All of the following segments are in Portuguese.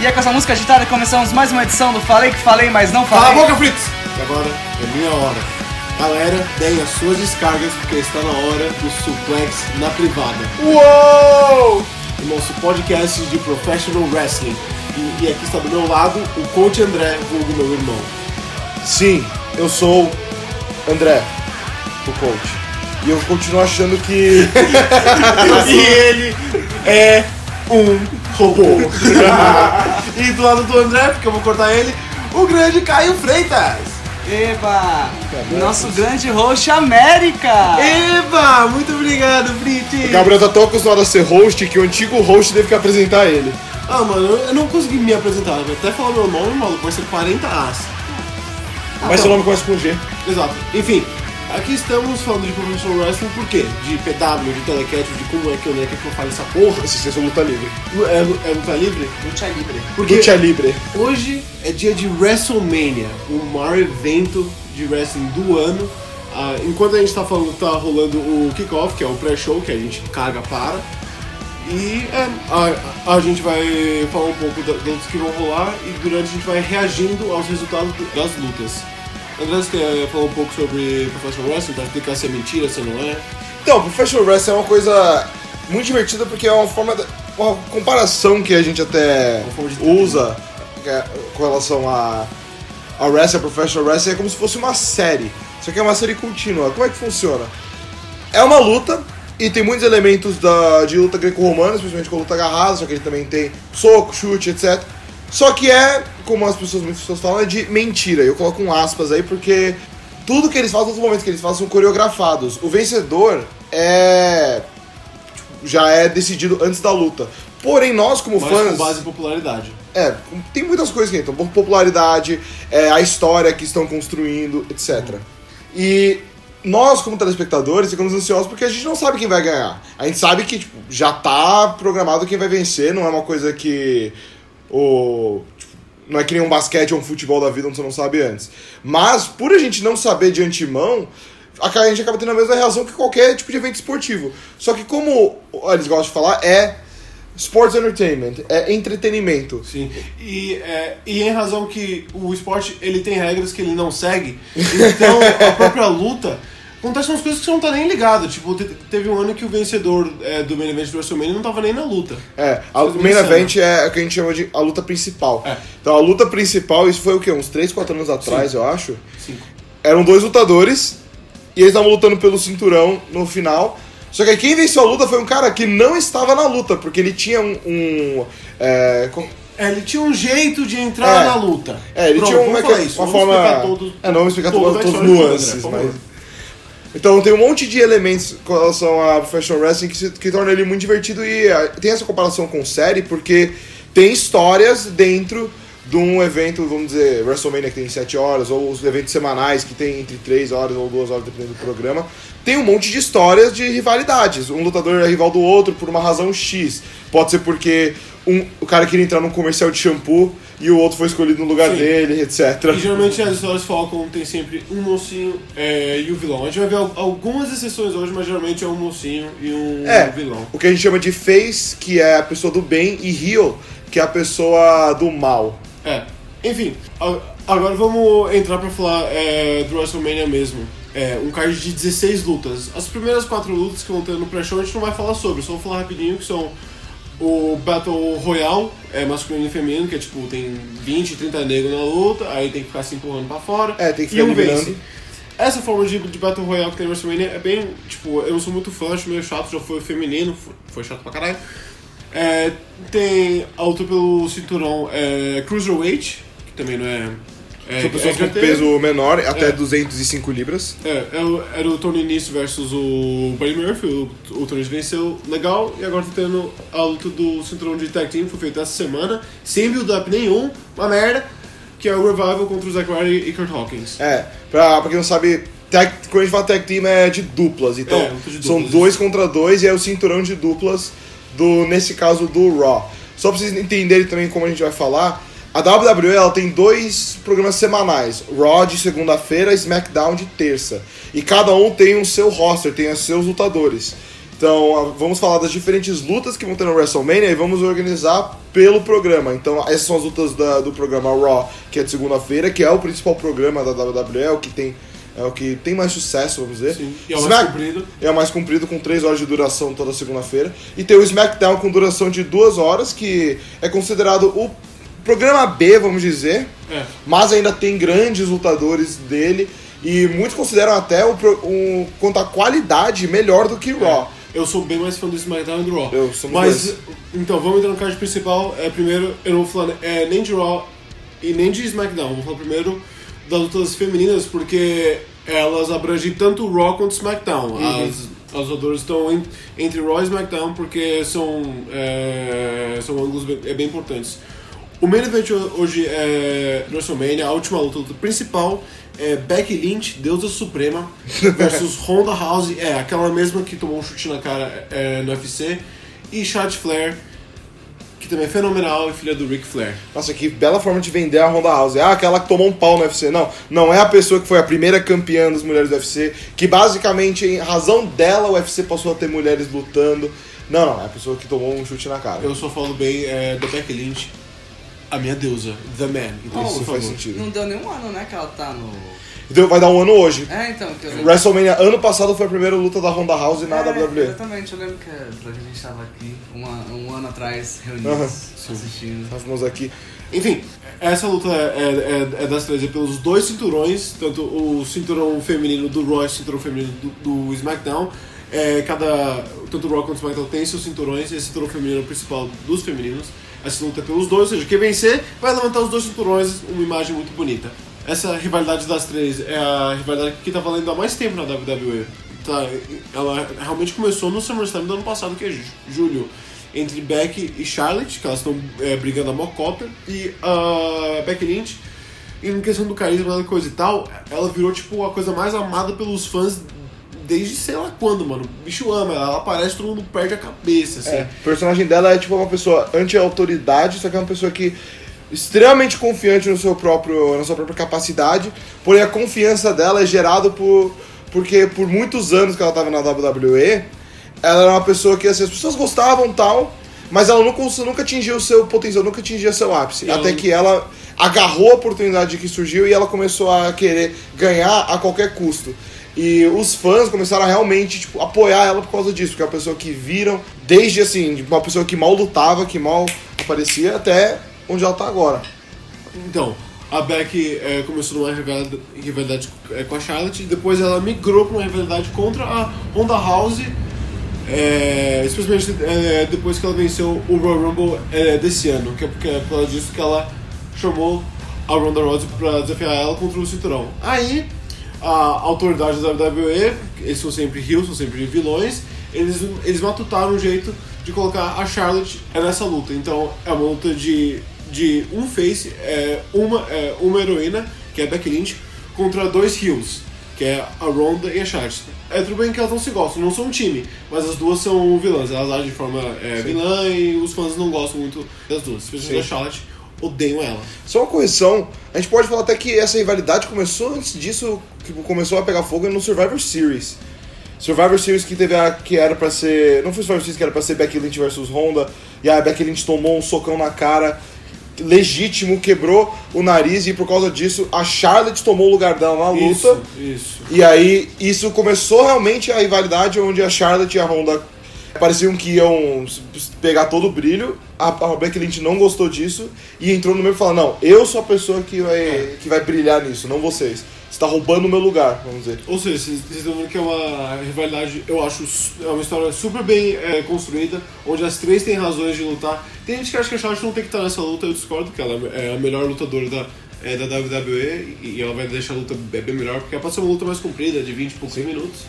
E é com essa música agitada que começamos mais uma edição do Falei Que Falei, Mas Não Falei. Cala a boca, Fritz! E agora é minha hora. Galera, deem as suas descargas, porque está na hora do suplex na privada. Uou! O nosso podcast de Professional Wrestling. E aqui está do meu lado o coach André, vulgo meu irmão. Sim, eu sou André, o coach. E eu continuo achando que... e ele é um robô. E do lado do André, porque eu vou cortar ele, o grande Caio Freitas. Eba! Nosso grande host América! Eba! Muito obrigado, Briti! O Gabriel tá tão acostumado a ser host que o antigo host teve que apresentar ele. Ah, mano, eu não consegui me apresentar. Eu vou até falar meu nome, maluco, vai ser 40 As. Ah, mas seu nome começa com G. Exato. Enfim, aqui estamos falando de Professional Wrestling, por quê? De PW, de telecast, de como é que eu lembro que eu falo essa porra. Esse é só luta livre. É luta livre? Luta livre. Porque luta livre. Hoje é dia de WrestleMania, o maior evento de wrestling do ano. Enquanto a gente tá falando, tá rolando o kickoff, que é o pré-show, que a gente carga para. E a gente vai falar um pouco dos que vão rolar e durante a gente vai reagindo aos resultados das lutas. André, você quer falar um pouco sobre Professional Wrestling, tá? Explicar se é mentira, se não é? Então, Professional Wrestling é uma coisa muito divertida porque é uma forma, uma comparação que a gente até usa com relação a Wrestling, a Professional Wrestling, é como se fosse uma série. Só que é uma série contínua. Como é que funciona? É uma luta e tem muitos elementos de luta greco-romana, principalmente com a luta agarrada, só que ele também tem soco, chute, etc. Só que é, como muitas pessoas falam, é de mentira. Eu coloco um aspas aí porque tudo que eles fazem, todos os momentos que eles fazem são coreografados. O vencedor já é decidido antes da luta. Porém, nós como fãs... com base em popularidade. É, tem muitas coisas que entram. Popularidade, a história que estão construindo, etc. E nós como telespectadores ficamos ansiosos porque a gente não sabe quem vai ganhar. A gente sabe que já tá programado quem vai vencer, não é uma coisa que... não é que nem um basquete ou um futebol da vida onde você não sabe antes. Mas, por a gente não saber de antemão, a gente acaba tendo a mesma reação que qualquer tipo de evento esportivo. Só que como eles gostam de falar, é sports entertainment, é entretenimento. Sim. E em razão que o esporte ele tem regras que ele não segue, então a própria luta... acontecem umas coisas que você não tá nem ligado. Tipo, teve um ano que o vencedor do main event do WrestleMania não tava nem na luta. O main event é o que a gente chama de a luta principal. Então a luta principal, isso foi o quê? Uns 3, 4 anos atrás, eu acho. 5. Eram 2 lutadores e eles estavam lutando pelo cinturão no final. Só que quem venceu a luta foi um cara que não estava na luta, porque ele tinha ele tinha um jeito de entrar na luta. Ele tinha uma forma... não vou explicar todos os nuances, mas... Então tem um monte de elementos com relação a Professional Wrestling que torna ele muito divertido e tem essa comparação com série porque tem histórias dentro de um evento, vamos dizer, WrestleMania que tem 7 horas, ou os eventos semanais que tem entre 3 horas ou 2 horas, dependendo do programa. Tem um monte de histórias de rivalidades. Um lutador é rival do outro por uma razão X. Pode ser porque o cara queria entrar num comercial de shampoo e o outro foi escolhido no lugar dele, etc. E geralmente as histórias focam, tem sempre um mocinho e o vilão. A gente vai ver algumas exceções hoje, mas geralmente é um mocinho e um vilão. O que a gente chama de face, que é a pessoa do bem, e heel, que é a pessoa do mal. Enfim, agora vamos entrar pra falar do WrestleMania mesmo. Um card de 16 lutas. As primeiras 4 lutas que vão ter no pré-show a gente não vai falar sobre, só vou falar rapidinho que são... o Battle Royale, masculino e feminino, que é tipo, tem 20, 30 negros na luta, aí tem que ficar se empurrando pra fora. Tem que ficar eliminando. Essa forma de Battle Royale que tem no WrestleMania é bem, tipo, eu não sou muito fã, acho meio chato, já foi feminino, foi chato pra caralho. Tem a luta pelo cinturão Cruiserweight, que também não é... são pessoas com peso menor, até 205 libras. Era o Tony Nese versus o Buddy Murphy, o Tony venceu, legal, e agora tá tendo a luta do cinturão de tag team, foi feita essa semana, sem build-up nenhum, uma merda, que é o Revival contra o Zack Ryder e Kurt Hawkins. Pra quem não sabe, quando a gente fala tag team é de duplas, então são 2 contra 2 e é o cinturão de duplas, nesse caso do Raw. Só pra vocês entenderem também como a gente vai falar, a WWE ela tem 2 programas semanais, Raw de segunda-feira e SmackDown de terça. E cada um tem o seu roster, tem os seus lutadores. Então, vamos falar das diferentes lutas que vão ter no WrestleMania e vamos organizar pelo programa. Então, essas são as lutas do programa Raw, que é de segunda-feira, que é o principal programa da WWE, é o que tem mais sucesso, vamos dizer. Sim, e é o mais comprido. É o mais comprido, com 3 horas de duração toda segunda-feira. E tem o SmackDown com duração de 2 horas, que é considerado o programa B, vamos dizer. É. Mas ainda tem grandes lutadores dele. E muitos consideram até quanto à qualidade melhor do que Raw. Eu sou bem mais fã do SmackDown e do Raw. Então, vamos entrar no card principal. Primeiro, eu não vou falar nem de Raw e nem de SmackDown. Vou falar primeiro das lutas femininas, porque elas abrangem tanto o Raw quanto o SmackDown. Uhum. As lutadoras estão entre Raw e SmackDown, porque são ângulos bem importantes. O main event hoje é WrestleMania, a última luta principal é Becky Lynch, Deusa Suprema, versus Ronda Rousey, aquela mesma que tomou um chute na cara no UFC, e Charlotte Flair, que também é fenomenal, e filha do Ric Flair. Nossa, que bela forma de vender a Ronda Rousey. Aquela que tomou um pau no UFC. Não é a pessoa que foi a primeira campeã das mulheres do UFC, que basicamente, em razão dela, o UFC passou a ter mulheres lutando. Não, é a pessoa que tomou um chute na cara. Eu só falo bem da Becky Lynch. A minha deusa, The Man. Então, isso faz sentido. Não deu nenhum ano, né, que ela tá no... Vai dar um ano hoje. Então, WrestleMania, ano passado foi a primeira luta da Ronda Rousey na WWE. Exatamente, eu lembro que a gente estava aqui um ano atrás, reunidos, assistindo. Estávamos aqui. Enfim, essa luta é das três, pelos 2 cinturões, tanto o cinturão feminino do Raw e o cinturão feminino do SmackDown. Tanto o Raw quanto o SmackDown tem seus cinturões, e esse cinturão feminino é o principal dos femininos. Essa luta é pelos 2, ou seja, quem vencer vai levantar os 2 cinturões, uma imagem muito bonita. Essa rivalidade das três é a rivalidade que tá valendo há mais tempo na WWE. Ela realmente começou no SummerSlam do ano passado, que é julho, entre Becky e Charlotte, que elas estão brigando a mocota, e a Becky Lynch, em questão do carisma, coisa e tal, ela virou tipo a coisa mais amada pelos fãs desde sei lá quando, mano. O bicho ama, ela aparece, todo mundo perde a cabeça, assim. O personagem dela é tipo uma pessoa anti-autoridade, só que é uma pessoa que extremamente confiante na sua própria capacidade, porém a confiança dela é gerada porque por muitos anos que ela estava na WWE, ela era uma pessoa que assim, as pessoas gostavam e tal, mas ela nunca atingiu o seu potencial, nunca atingiu o seu ápice. Até que ela agarrou a oportunidade que surgiu e ela começou a querer ganhar a qualquer custo. E os fãs começaram a realmente apoiar ela por causa disso, porque é uma pessoa que viram desde assim, uma pessoa que mal lutava, que mal aparecia, até onde ela tá agora. Então, a Becky começou numa rivalidade com a Charlotte, e depois ela migrou para uma rivalidade contra a Ronda Rousey, especialmente depois que ela venceu o Royal Rumble desse ano, que é porque é por causa disso que ela chamou a Ronda Rousey para desafiar ela contra o cinturão. Aí, a autoridade da WWE, eles são sempre heels, são sempre vilões, eles matutaram um jeito de colocar a Charlotte nessa luta. Então é uma luta de um face, uma heroína, que é a Becky Lynch, contra 2 heels, que é a Ronda e a Charlotte. Tudo bem que elas não se gostam, não são um time, mas as duas são vilãs, elas agem de forma vilã e os fãs não gostam muito das duas, especialmente da Charlotte. Odeiam ela. Só uma correção, a gente pode falar até que essa rivalidade começou antes disso, começou a pegar fogo no Survivor Series. Survivor Series que era pra ser... Não foi Survivor Series que era pra ser Becky Lynch versus Ronda, e a Becky Lynch tomou um socão na cara, legítimo, quebrou o nariz, e por causa disso a Charlotte tomou o lugar dela na luta. Isso. E aí isso começou realmente a rivalidade onde a Charlotte e a Ronda pareciam que iam pegar todo o brilho. A Becky Lynch não gostou disso e entrou no meio e falou: não, eu sou a pessoa que vai brilhar nisso, não vocês. Você tá roubando o meu lugar, vamos dizer. Ou seja, vocês estão vendo que é uma rivalidade, eu acho, é uma história super bem construída, onde as três têm razões de lutar. Tem gente que acha que a Charlotte não tem que estar nessa luta, eu discordo, que ela é a melhor lutadora da WWE e ela vai deixar a luta bem melhor, porque ela pode ser uma luta mais comprida, de 20 e poucos minutos.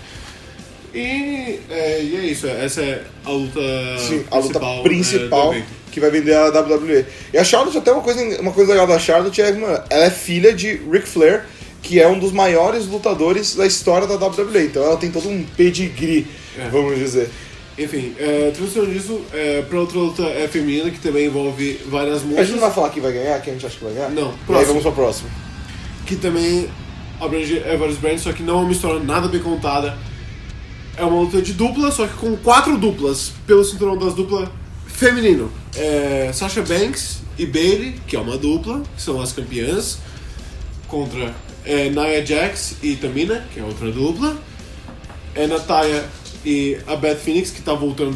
E é isso, essa é a luta principal que vai vender a WWE. E a Charlotte, até uma coisa legal da Charlotte é, mano, ela é filha de Ric Flair, que é um dos maiores lutadores da história da WWE. Então ela tem todo um pedigree, vamos dizer. Enfim, transicionando disso para outra luta feminina, que também envolve várias músicas. A gente não vai falar quem vai ganhar, quem a gente acha que vai ganhar? Não, próximo. E aí vamos para o próximo. Que também abrange vários brands, só que não é uma história nada bem contada. É uma luta de dupla, só que com 4 duplas pelo cinturão das duplas feminino. É Sasha Banks e Bayley, que é uma dupla, que são as campeãs, contra Nia Jax e Tamina, que é outra dupla. É Natalya e a Beth Phoenix, que tá voltando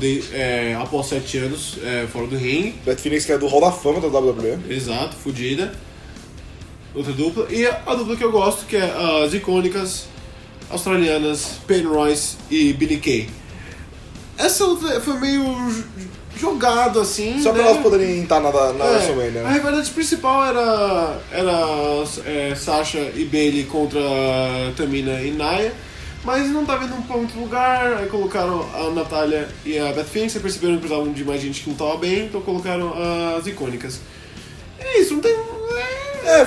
após 7 anos fora do ringue. Beth Phoenix, que é do Hall da Fama da WWE. Exato, fodida. Outra dupla. E a dupla que eu gosto, que é as icônicas australianas Peyton Royce e Billie Kay. Essa luta foi meio jogado assim, só, né? Pra elas poderem estar na WrestleMania. A rivalidade principal era Sasha e Bayley contra Tamina e Nia, mas não tava indo pra muito lugar. Aí colocaram a Natalya e a Beth Phoenix, e perceberam que precisavam de mais gente que não tava bem, então colocaram as icônicas. É isso, não tem...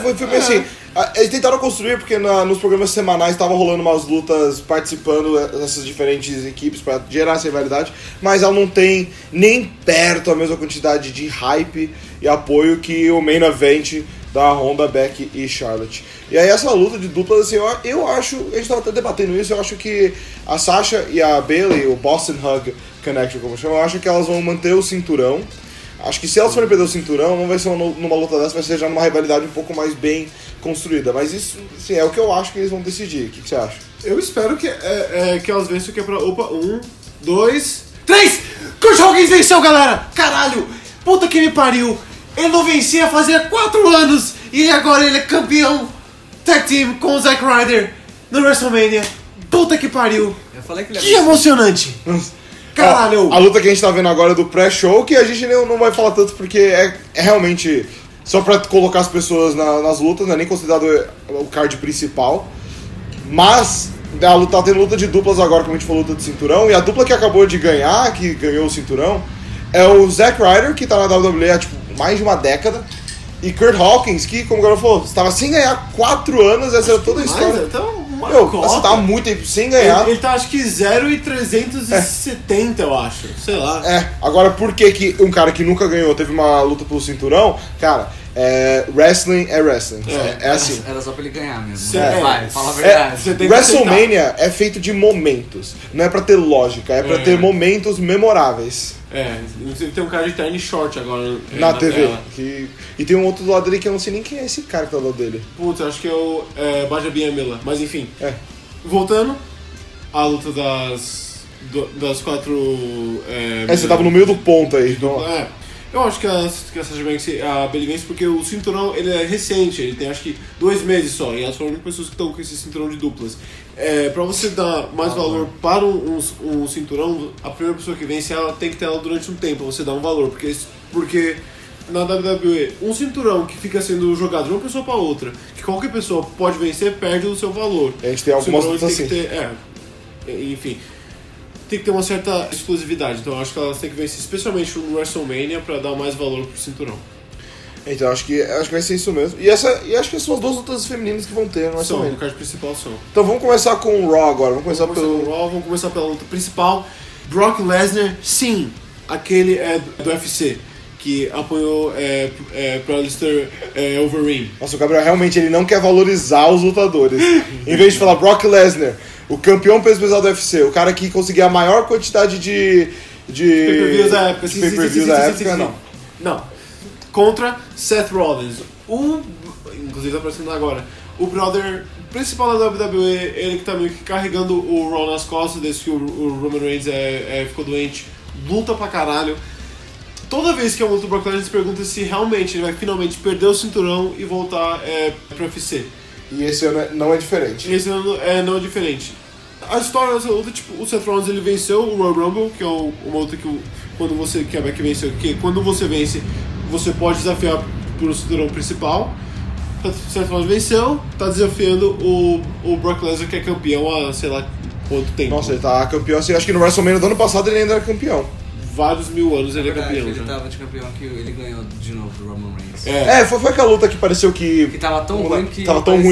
foi bem assim. Eles tentaram construir, porque nos programas semanais estavam rolando umas lutas participando dessas diferentes equipes para gerar essa rivalidade, mas ela não tem nem perto a mesma quantidade de hype e apoio que o main event da Ronda, Becky e Charlotte. E aí essa luta de duplas, assim, eu acho, a gente estava até debatendo isso, eu acho que a Sasha e a Bayley, o Boston Hug Connection, como chama, eu acho que elas vão manter o cinturão. Acho que se elas forem perder o cinturão, não vai ser numa luta dessa, vai ser já numa rivalidade um pouco mais bem construída. Mas isso, sim, é o que eu acho que eles vão decidir. O que você acha? Eu espero que elas vençam, que é pra... Opa, 1, 2, 3! Kurt Angle venceu, galera! Caralho! Puta que me pariu! Ele não vencia fazia 4 anos e agora ele é campeão tag team com o Zack Ryder no WrestleMania. Puta que pariu! Eu falei que ele é emocionante! Caralho. A luta que a gente tá vendo agora é do pré-show, que a gente não vai falar tanto, porque é realmente só pra colocar as pessoas nas lutas, não é nem considerado o card principal. Mas tá tendo luta de duplas agora, como a gente falou, luta de cinturão. E a dupla que acabou de ganhar, que ganhou o cinturão, é o Zack Ryder, que tá na WWE há, mais de uma década. E Kurt Hawkins, que, como o Garoto falou, estava sem ganhar 4 anos, essa era toda a história. Você tá muito tempo sem ganhar. Ele tá, acho que 0,370, eu acho. Sei lá. Agora, por que um cara que nunca ganhou teve uma luta pelo cinturão? Cara, wrestling é wrestling. É assim. Era só pra ele ganhar mesmo. Vai, fala a verdade. WrestleMania é feito de momentos. Não é pra ter lógica, é pra ter momentos memoráveis. Tem um cara de terno short agora na TV. E tem um outro do lado dele que eu não sei nem quem é esse cara que tá do lado dele. Putz, acho que é o Baja Biamela. Mas enfim, voltando à luta das 4. Você tava no meio do ponto aí. Então... Eu acho que a Sasha Banks e a Bayley vence porque o cinturão ele é recente, ele tem acho que 2 meses só, e elas foram as únicas pessoas que estão com esse cinturão de duplas. Pra você dar mais valor para um cinturão, a primeira pessoa que vence ela tem que ter ela durante um tempo, você dá um valor, porque na WWE, um cinturão que fica sendo jogado de uma pessoa para outra, que qualquer pessoa pode vencer, perde o seu valor. A gente tem algumas coisas assim. Enfim... Tem que ter uma certa exclusividade, então eu acho que elas têm que vencer, especialmente no WrestleMania, pra dar mais valor pro cinturão. Então acho que vai ser isso mesmo. E acho que são as 2 lutas femininas que vão ter no WrestleMania. No card principal são. Então vamos começar com o Raw agora. Vamos começar pela luta principal. Brock Lesnar, sim, aquele do UFC, que apanhou pro Alistair Overeem. Nossa, o Gabriel realmente ele não quer valorizar os lutadores. Em vez de falar Brock Lesnar, o campeão peso pesado do UFC, o cara que conseguia a maior quantidade de pay-per-views da época, não. Contra Seth Rollins, inclusive tá aparecendo agora, o brother principal da WWE, ele que tá meio que carregando o Raw nas costas, desde que o Roman Reigns ficou doente, luta pra caralho. Toda vez que eu luto o Brock Lesnar, se pergunta se realmente ele vai finalmente perder o cinturão e voltar pro UFC. E esse ano não é diferente. A história dessa luta, tipo, o Seth Rollins ele venceu o Royal Rumble, que é uma luta que a Becky venceu, que quando você vence, você pode desafiar pelo cinturão principal. O Seth Rollins venceu, tá desafiando o Brock Lesnar, que é campeão há, sei lá, quanto tempo. Nossa, ele tá campeão, assim, acho que no WrestleMania do ano passado ele ainda era campeão. Vários mil anos ele é campeão. Ele tava de campeão que ele ganhou de novo do Roman Reigns. Foi aquela luta que pareceu que... Que tava tão ruim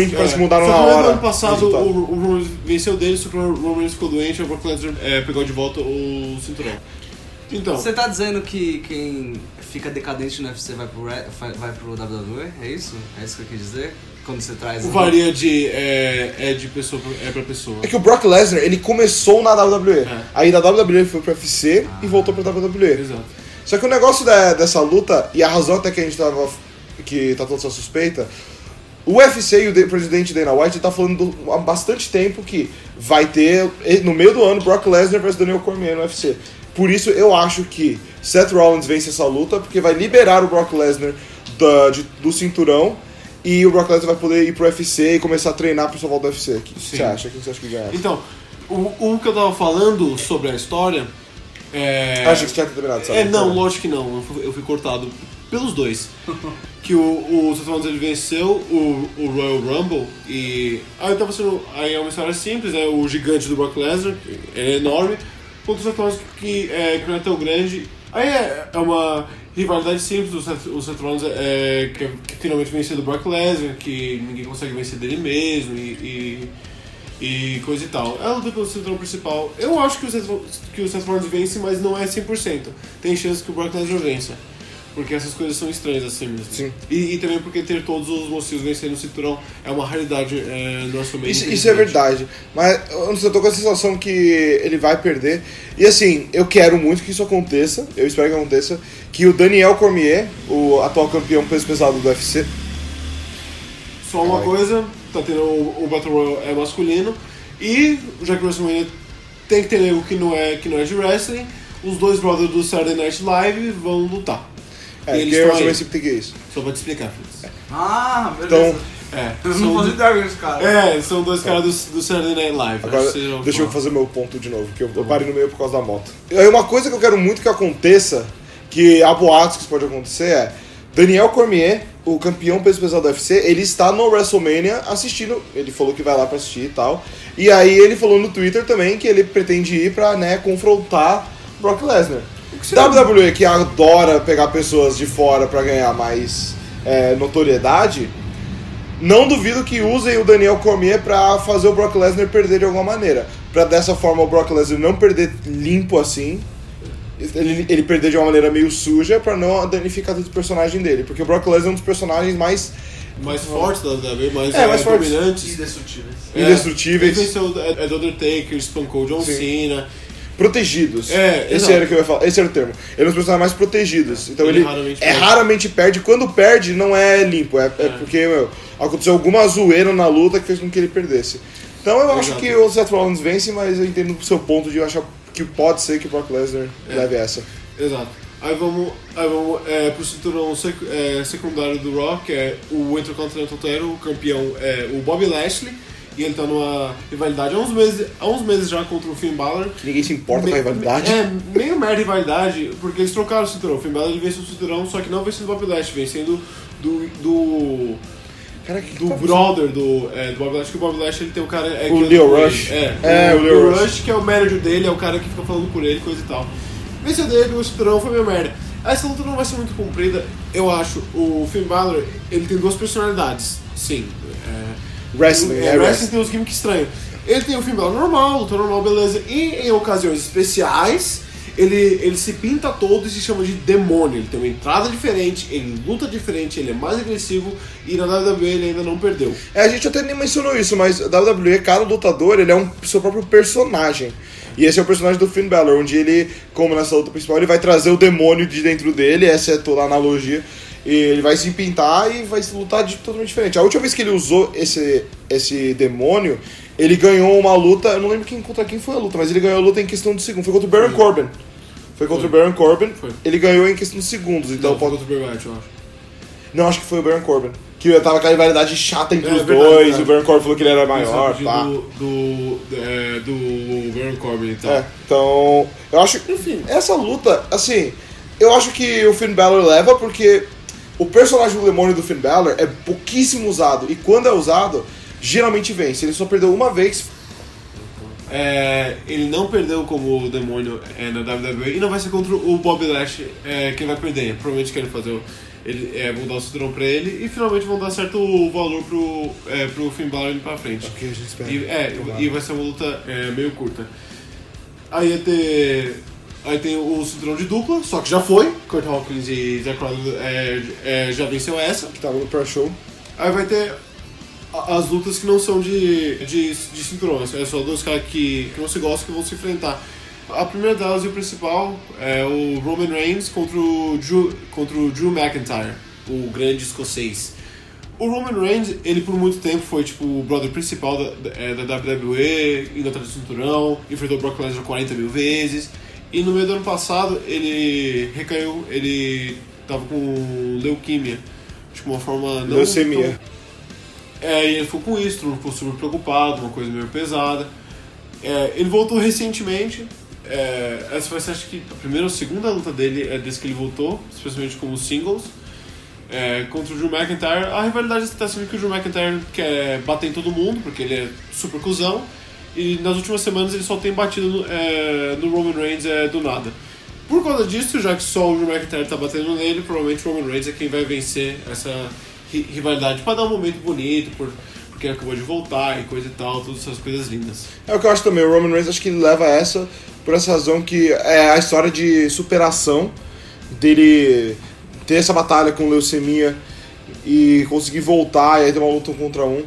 que... eles mudaram na hora. No ano passado o Roman venceu dele, só que o Roman Reigns ficou doente, o Brock Lesnar pegou de volta o cinturão. Então. Você tá dizendo que quem fica decadente no UFC vai pro WWE? É isso? É isso que eu quis dizer? Quando você traz... Varia de pessoa pra pessoa. É que o Brock Lesnar, ele começou na WWE. É. Aí da WWE foi pro UFC e voltou pra WWE. Exato. Só que o negócio dessa luta, e a razão até que a gente tava... que tá toda só suspeita... O UFC e o presidente Dana White tá falando há bastante tempo que vai ter, no meio do ano, Brock Lesnar versus Daniel Cormier no UFC. Por isso eu acho que Seth Rollins vence essa luta, porque vai liberar o Brock Lesnar do cinturão e o Brock Lesnar vai poder ir pro UFC e começar a treinar pro sua volta do UFC. O que você acha? O que você acha que ganha? Então, o que eu tava falando sobre a história... Acho que você tinha terminado, sabe? Não, lógico que não. Eu fui cortado pelos dois. Que o Seth Rollins ele venceu o Royal Rumble e... Aí é uma história simples, né? O gigante do Brock Lesnar, ele é enorme, contra o Seth Rollins que não é tão grande. Aí é uma rivalidade simples, o Seth Rollins que finalmente venceu do Brock Lesnar, que ninguém consegue vencer dele mesmo e coisa e tal. É a luta pelo cinturão principal. Eu acho que o Seth Rollins vence, mas não é 100%. Tem chance que o Brock Lesnar vença. Porque essas coisas são estranhas assim mesmo. Sim. E também porque ter todos os mocinhos vencendo o cinturão é uma raridade no nosso meio. Isso é verdade. Mas eu tô com a sensação que ele vai perder. E assim, eu quero muito que isso aconteça. Eu espero que aconteça. Que o Daniel Cormier, o atual campeão peso pesado do UFC... Só uma coisa, tá tendo o Battle Royale é masculino. E, já que o WrestleMania tem que ter nego que não é de wrestling, os dois brothers do Saturday Night Live vão lutar. Porque eu não sei o que é isso. Só pra te explicar, Fritz. Ah, beleza. Então, eu não posso entender isso, cara. São dois caras do Saturday Night Live. Agora, deixa eu fazer meu ponto de novo, que eu parei no meio por causa da moto. Aí uma coisa que eu quero muito que aconteça, que há boatos que isso pode acontecer, é Daniel Cormier, o campeão peso pesado do UFC, ele está no WrestleMania assistindo. Ele falou que vai lá pra assistir e tal. E aí ele falou no Twitter também que ele pretende ir pra, né, confrontar Brock Lesnar. WWE, que adora pegar pessoas de fora pra ganhar mais notoriedade, não duvido que usem o Daniel Cormier pra fazer o Brock Lesnar perder de alguma maneira. Pra dessa forma o Brock Lesnar não perder limpo assim, ele perder de uma maneira meio suja pra não danificar todo o personagem dele. Porque o Brock Lesnar é um dos personagens mais fortes da WWE, mais dominantes. Indestrutíveis. Ele venceu o The Undertaker, espancou John Cena... Protegidos. Esse era o que eu ia falar. Esse era o termo. Ele é um dos personagens mais protegidos. Então ele raramente perde. Quando perde, não é limpo. É porque, aconteceu alguma zoeira na luta que fez com que ele perdesse. Então eu acho que o Seth Rollins vence, mas eu entendo o seu ponto de achar que pode ser que o Brock Lesnar leve essa. Exato. Aí vamos pro cinturão secundário do Raw, que é o Intercontinental Title, o campeão é o Bobby Lashley. E ele tá numa rivalidade há uns meses já contra o Finn Balor. Que ninguém se importa com a rivalidade. Meio merda rivalidade, porque eles trocaram o cinturão. O Finn Balor ele venceu o cinturão, só que não venceu do Bobby Lashley, vencendo do... Cara, do brother do Bobby Lashley, que o Bobby Lashley ele tem um cara... o Leo Rush. O Leo Rush, que é o manager dele, é o cara que fica falando por ele, coisa e tal. Venceu dele, o cinturão foi meio merda. Essa luta não vai ser muito comprida, eu acho. O Finn Balor, ele tem duas personalidades, sim. Wrestling tem uns gimmicks estranhos. Ele tem o Finn Balor normal, luta normal, beleza. E em ocasiões especiais, ele se pinta todo e se chama de demônio. Ele tem uma entrada diferente, ele luta diferente, ele é mais agressivo. E na WWE ele ainda não perdeu. A gente até nem mencionou isso, mas a WWE, cada lutador, ele é seu próprio personagem. E esse é o personagem do Finn Balor, onde ele, como nessa luta principal, ele vai trazer o demônio de dentro dele. Essa é toda a analogia. E ele vai se pintar e vai lutar de totalmente diferente. A última vez que ele usou esse demônio, ele ganhou uma luta, eu não lembro contra quem foi a luta, mas ele ganhou a luta em questão de segundos. Foi contra o Baron Corbin. Ele ganhou em questão de segundos. Então não, foi contra o Baron, eu acho. Não, acho que foi o Baron Corbin. Que tava com a rivalidade chata entre os dois, e o Baron Corbin falou que ele era maior, tá? Do Baron Corbin e tal. Então, eu acho que, enfim, essa luta, assim, eu acho que o Finn Balor leva porque... O personagem do demônio do Finn Balor é pouquíssimo usado, e quando é usado, geralmente vence. Ele só perdeu uma vez. Ele não perdeu como o demônio na WWE, e não vai ser contra o Bobby Lashley quem vai perder. Provavelmente querem fazer vão dar o cinturão pra ele, e finalmente vão dar certo o valor pro Finn Balor indo pra frente. Ok, a gente espera. E vai ser uma luta meio curta. Aí ia ter... Aí tem o cinturão de dupla, só que já foi. Kurt Hawkins e Zack Ryder já venceu essa, que tava no Pro Show. Aí vai ter as lutas que não são de cinturão, é só dois caras que não se gostam que vão se enfrentar. A primeira delas e o principal é o Roman Reigns contra o Drew McIntyre, o grande escocês. O Roman Reigns, ele por muito tempo foi tipo o brother principal da WWE, indo atrás do cinturão, enfrentou o Brock Lesnar 40 mil vezes. E no meio do ano passado ele recaiu, ele tava com leuquimia, de uma forma não... Leucemia. E ele ficou com isso, ficou super preocupado, uma coisa meio pesada. Ele voltou recentemente, essa foi acho que a primeira ou segunda luta dele é desde que ele voltou, especialmente como singles, contra o Drew McIntyre. A rivalidade está sendo que o Drew McIntyre quer bater em todo mundo, porque ele é super cuzão. E nas últimas semanas ele só tem batido no Roman Reigns do nada. Por conta disso, já que só o Drew McIntyre está batendo nele, provavelmente o Roman Reigns é quem vai vencer essa rivalidade para dar um momento bonito, porque acabou de voltar e coisa e tal, todas essas coisas lindas. É o que eu acho também, o Roman Reigns acho que ele leva essa por essa razão que é a história de superação dele ter essa batalha com leucemia e conseguir voltar e aí ter uma luta contra um.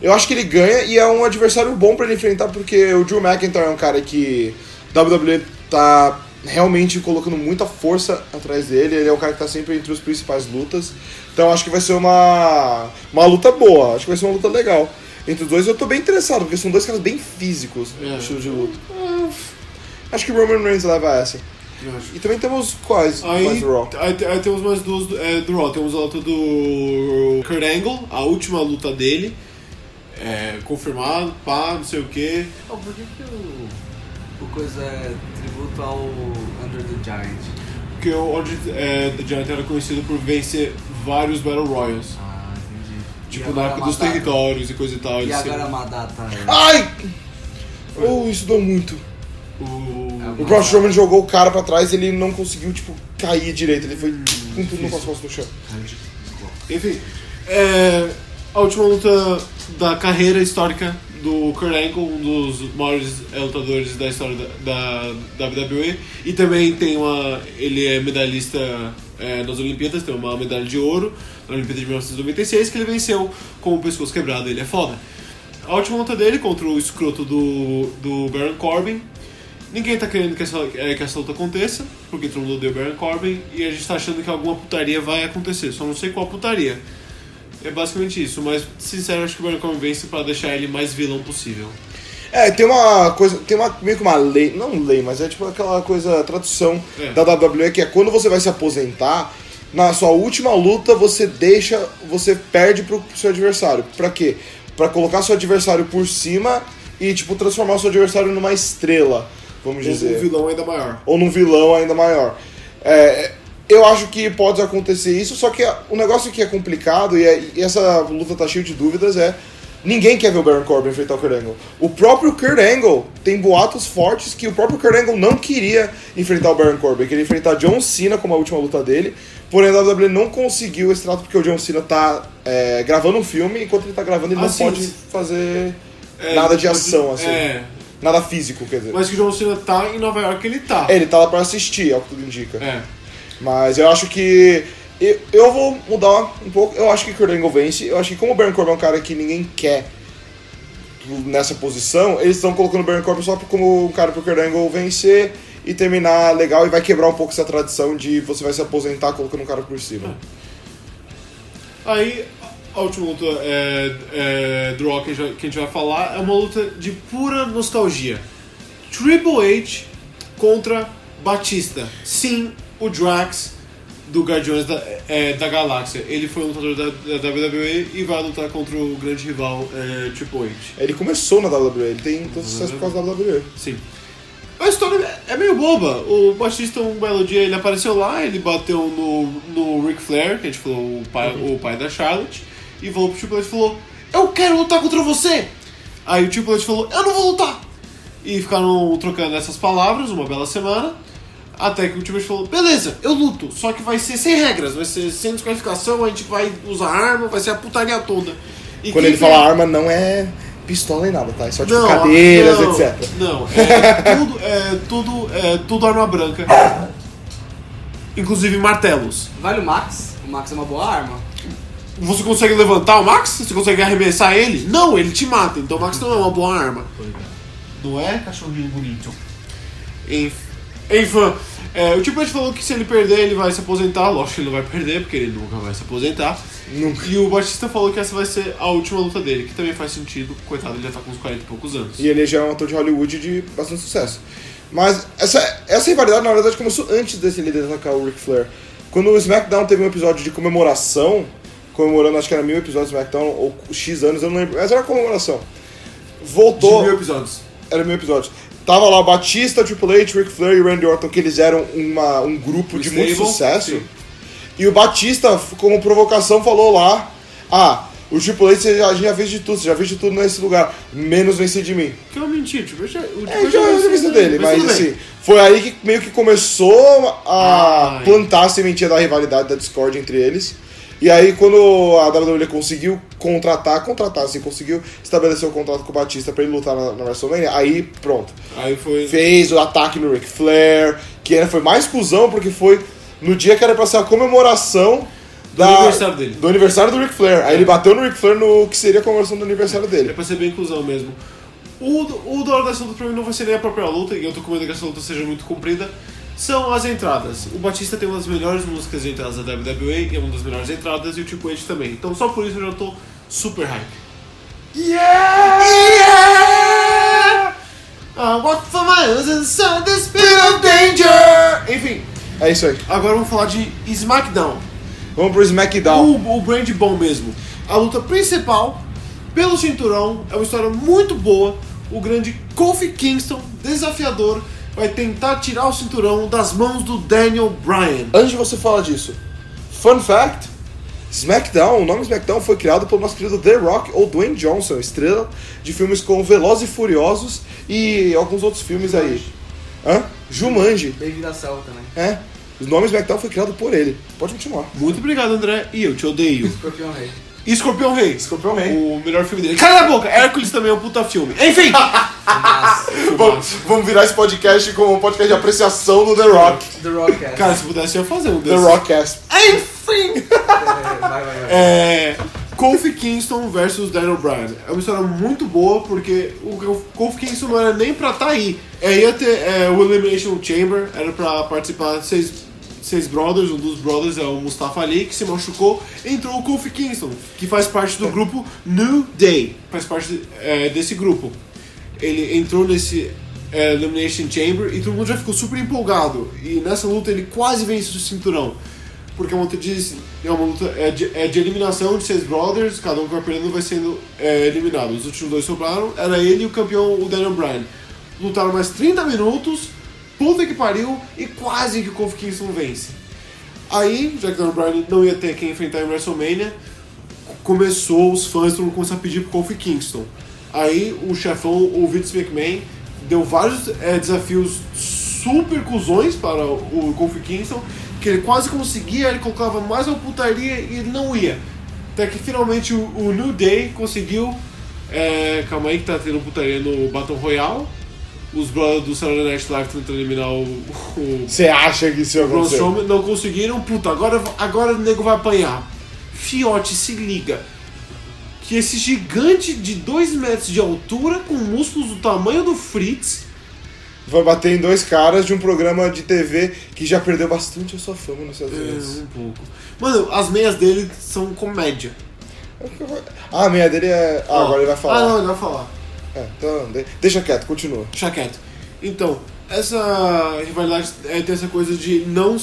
Eu acho que ele ganha e é um adversário bom pra ele enfrentar, porque o Drew McIntyre é um cara que WWE tá realmente colocando muita força atrás dele. Ele é um cara que tá sempre entre as principais lutas. Então acho que vai ser uma luta boa, acho que vai ser uma luta legal. Entre os dois eu tô bem interessado, porque são dois caras bem físicos no estilo de luta. Acho que o Roman Reigns leva essa. E também temos quais do Raw? Aí temos mais duas do Raw. Temos a luta do Kurt Angle, a última luta dele. Confirmado, pá, não sei o quê. Oh, por que o coisa é tributo ao Under the Giant? Porque o Under the Giant era conhecido por vencer vários Battle Royals. Ah, entendi. Tipo, na época dos territórios e coisa e tal. E agora uma data... Ai! Oh, isso deu muito. O Braun Strowman jogou o cara pra trás e ele não conseguiu, tipo, cair direito. Ele foi com tudo com as costas no chão. Enfim, a última luta da carreira histórica do Kurt Angle, um dos maiores lutadores da história da WWE, e também tem ele é medalhista nas Olimpíadas, tem uma medalha de ouro na Olimpíada de 1996 que ele venceu com o pescoço quebrado, ele é foda. A última luta dele contra o escroto do Baron Corbin. Ninguém tá querendo que essa luta aconteça, porque todo mundo odeia o Baron Corbin, e a gente tá achando que alguma putaria vai acontecer, só não sei qual putaria. É basicamente isso, mas sincero, acho que o Baron Corbin vence pra deixar ele mais vilão possível. Tem uma coisa, meio que uma lei, não lei, mas é tipo aquela coisa, tradução da WWE, que é quando você vai se aposentar, na sua última luta você perde pro seu adversário. Pra quê? Pra colocar seu adversário por cima e tipo transformar seu adversário numa estrela, vamos dizer. Ou num vilão ainda maior. Eu acho que pode acontecer isso, só que o negócio que é complicado, e essa luta tá cheia de dúvidas, ninguém quer ver o Baron Corbin enfrentar o Kurt Angle. O próprio Kurt Angle, tem boatos fortes que o próprio Kurt Angle não queria enfrentar o Baron Corbin, queria enfrentar John Cena como a última luta dele, porém a WWE não conseguiu esse trato porque o John Cena tá gravando um filme, enquanto ele tá gravando ele não pode fazer nada de ação, assim. Nada físico, quer dizer. Mas que o John Cena tá em Nova York, ele tá. Ele tá lá pra assistir, é o que tudo indica. Mas eu acho que... Eu vou mudar um pouco. Eu acho que o Kurt Angle vence. Eu acho que como o Baron Corbin é um cara que ninguém quer nessa posição, eles estão colocando o Baron Corbin só como um cara pro Kurt Angle vencer e terminar legal, e vai quebrar um pouco essa tradição de você vai se aposentar colocando um cara por cima. Aí, a última luta do Rock que a gente vai falar é uma luta de pura nostalgia. Triple H contra Batista. Sim, o Drax do Guardiões da Galáxia. Ele foi um lutador da WWE e vai lutar contra o grande rival Triple H. Ele começou na WWE, ele tem todo sucesso por causa da WWE. Sim. A história é meio boba. O Batista, um belo dia, ele apareceu lá, ele bateu no Ric Flair, que a gente falou, o pai da Charlotte, e falou pro Triple H e falou: eu quero lutar contra você! Aí o Triple H falou: eu não vou lutar! E ficaram trocando essas palavras uma bela semana. Até que o Triple H falou: beleza, eu luto, só que vai ser sem regras, vai ser sem desqualificação, a gente vai usar arma, vai ser a putaria toda. E quando ele fala arma, não é pistola nem nada, tá? É só tipo não, cadeiras, não, etc. Não, tudo arma branca. Inclusive martelos. Vale o Max? O Max é uma boa arma. Você consegue levantar o Max? Você consegue arremessar ele? Não, ele te mata. Então o Max não é uma boa arma. Não é cachorrinho bonito. Enfim, o Triple H falou que se ele perder, ele vai se aposentar. Lógico que ele vai perder, porque ele nunca vai se aposentar. Nunca. E o Batista falou que essa vai ser a última luta dele, que também faz sentido. Coitado, ele já tá com uns 40 e poucos anos. E ele já é um ator de Hollywood de bastante sucesso. Mas essa rivalidade, na verdade, começou antes desse líder atacar o Ric Flair. Quando o SmackDown teve um episódio de comemoração, comemorando, acho que era 1000 episódios do SmackDown, ou X anos, eu não lembro, mas era comemoração. Voltou... De 1000 episódios. Era 1000 episódios. Tava lá Batista, Triple H, Ric Flair e Randy Orton, que eles eram um grupo de muito sucesso. Sim. E o Batista, como provocação, falou lá, o Triple H, a gente já fez de tudo, você já fez de tudo nesse lugar, menos vencer de mim. Que eu menti, tipo, eu já venci dele, mas assim, foi aí que meio que começou a plantar a sementinha da rivalidade, da discórdia entre eles. E aí, quando a WWE conseguiu conseguiu estabelecer um contrato com o Batista pra ele lutar na WrestleMania, aí pronto. Aí foi... Fez o ataque no Ric Flair, que foi mais cuzão, porque foi no dia que era pra ser a comemoração aniversário dele. Do aniversário do Ric Flair. Aí ele bateu no Ric Flair no que seria a comemoração do aniversário dele. É pra ser bem cuzão mesmo. O da hora dessa luta pra mim não vai ser nem a própria luta, e eu tô com medo que essa luta seja muito comprida. São as entradas. O Batista tem uma das melhores músicas de entradas da WWE, é uma das melhores entradas, e o Triple H também. Então só por isso eu já tô super hype. Yeah! Yeah! I walk for miles inside this bit of danger! Enfim. É isso aí. Agora vamos falar de SmackDown. Vamos pro SmackDown. O brand bom mesmo. A luta principal, pelo cinturão, é uma história muito boa. O grande Kofi Kingston, desafiador, vai tentar tirar o cinturão das mãos do Daniel Bryan. Antes de você falar disso, fun fact, SmackDown, o nome SmackDown foi criado pelo nosso querido The Rock, ou Dwayne Johnson, estrela de filmes como Velozes e Furiosos e alguns outros filmes Jumanji. Aí. Hã? Jumanji. Bem-vindo à Selva também. É. O nome SmackDown foi criado por ele. Pode continuar. Muito obrigado, André. E eu te odeio. Escorpião Rei. Escorpião Rei. O melhor filme dele. Cala a boca! Hércules também é um puta filme. Enfim! Vamos virar esse podcast como um podcast de apreciação do The Rock. The Rockcast. Cara, se pudesse eu ia fazer um desse. The Rockcast. Enfim! Vai. Kofi Kingston versus Daniel Bryan. É uma história muito boa, porque o Kofi Kingston não era nem pra tá aí. Ia ter o Elimination Chamber, era pra participar de seis brothers, um dos brothers é o Mustafa Ali, que se machucou, entrou o Kofi Kingston, que faz parte do grupo New Day, faz parte desse grupo. Ele entrou nesse Elimination Chamber e todo mundo já ficou super empolgado, e nessa luta ele quase vence o cinturão, porque uma luta de eliminação de seis brothers, cada um que vai perdendo vai sendo eliminado, os últimos dois sobraram, era ele e o campeão, o Daniel Bryan. Lutaram mais 30 minutos, puta que pariu, e quase que o Kofi Kingston vence. Aí, já que o Daniel Bryan não ia ter quem enfrentar em WrestleMania, os fãs começaram a pedir pro Kofi Kingston. Aí o chefão, o Vince McMahon, deu vários desafios super cuzões para o Kofi Kingston, que ele quase conseguia, ele colocava mais uma putaria e ele não ia. Até que finalmente o New Day conseguiu... calma aí que tá tendo putaria no Battle Royale. Os brothers do Saturday Night Live tentando eliminar o... Você acha que isso aconteceu? Não conseguiram, puta, agora o nego vai apanhar. Fiote, se liga. Que esse gigante de 2 metros de altura, com músculos do tamanho do Fritz... Vai bater em dois caras de um programa de TV que já perdeu bastante a sua fama nos Estados Unidos. Um pouco. Mano, as meias dele são comédia. A meia dele é... agora ele vai falar. Não, ele vai falar. Então, deixa quieto, continua. Deixa quieto. Então, essa rivalidade tem essa coisa de não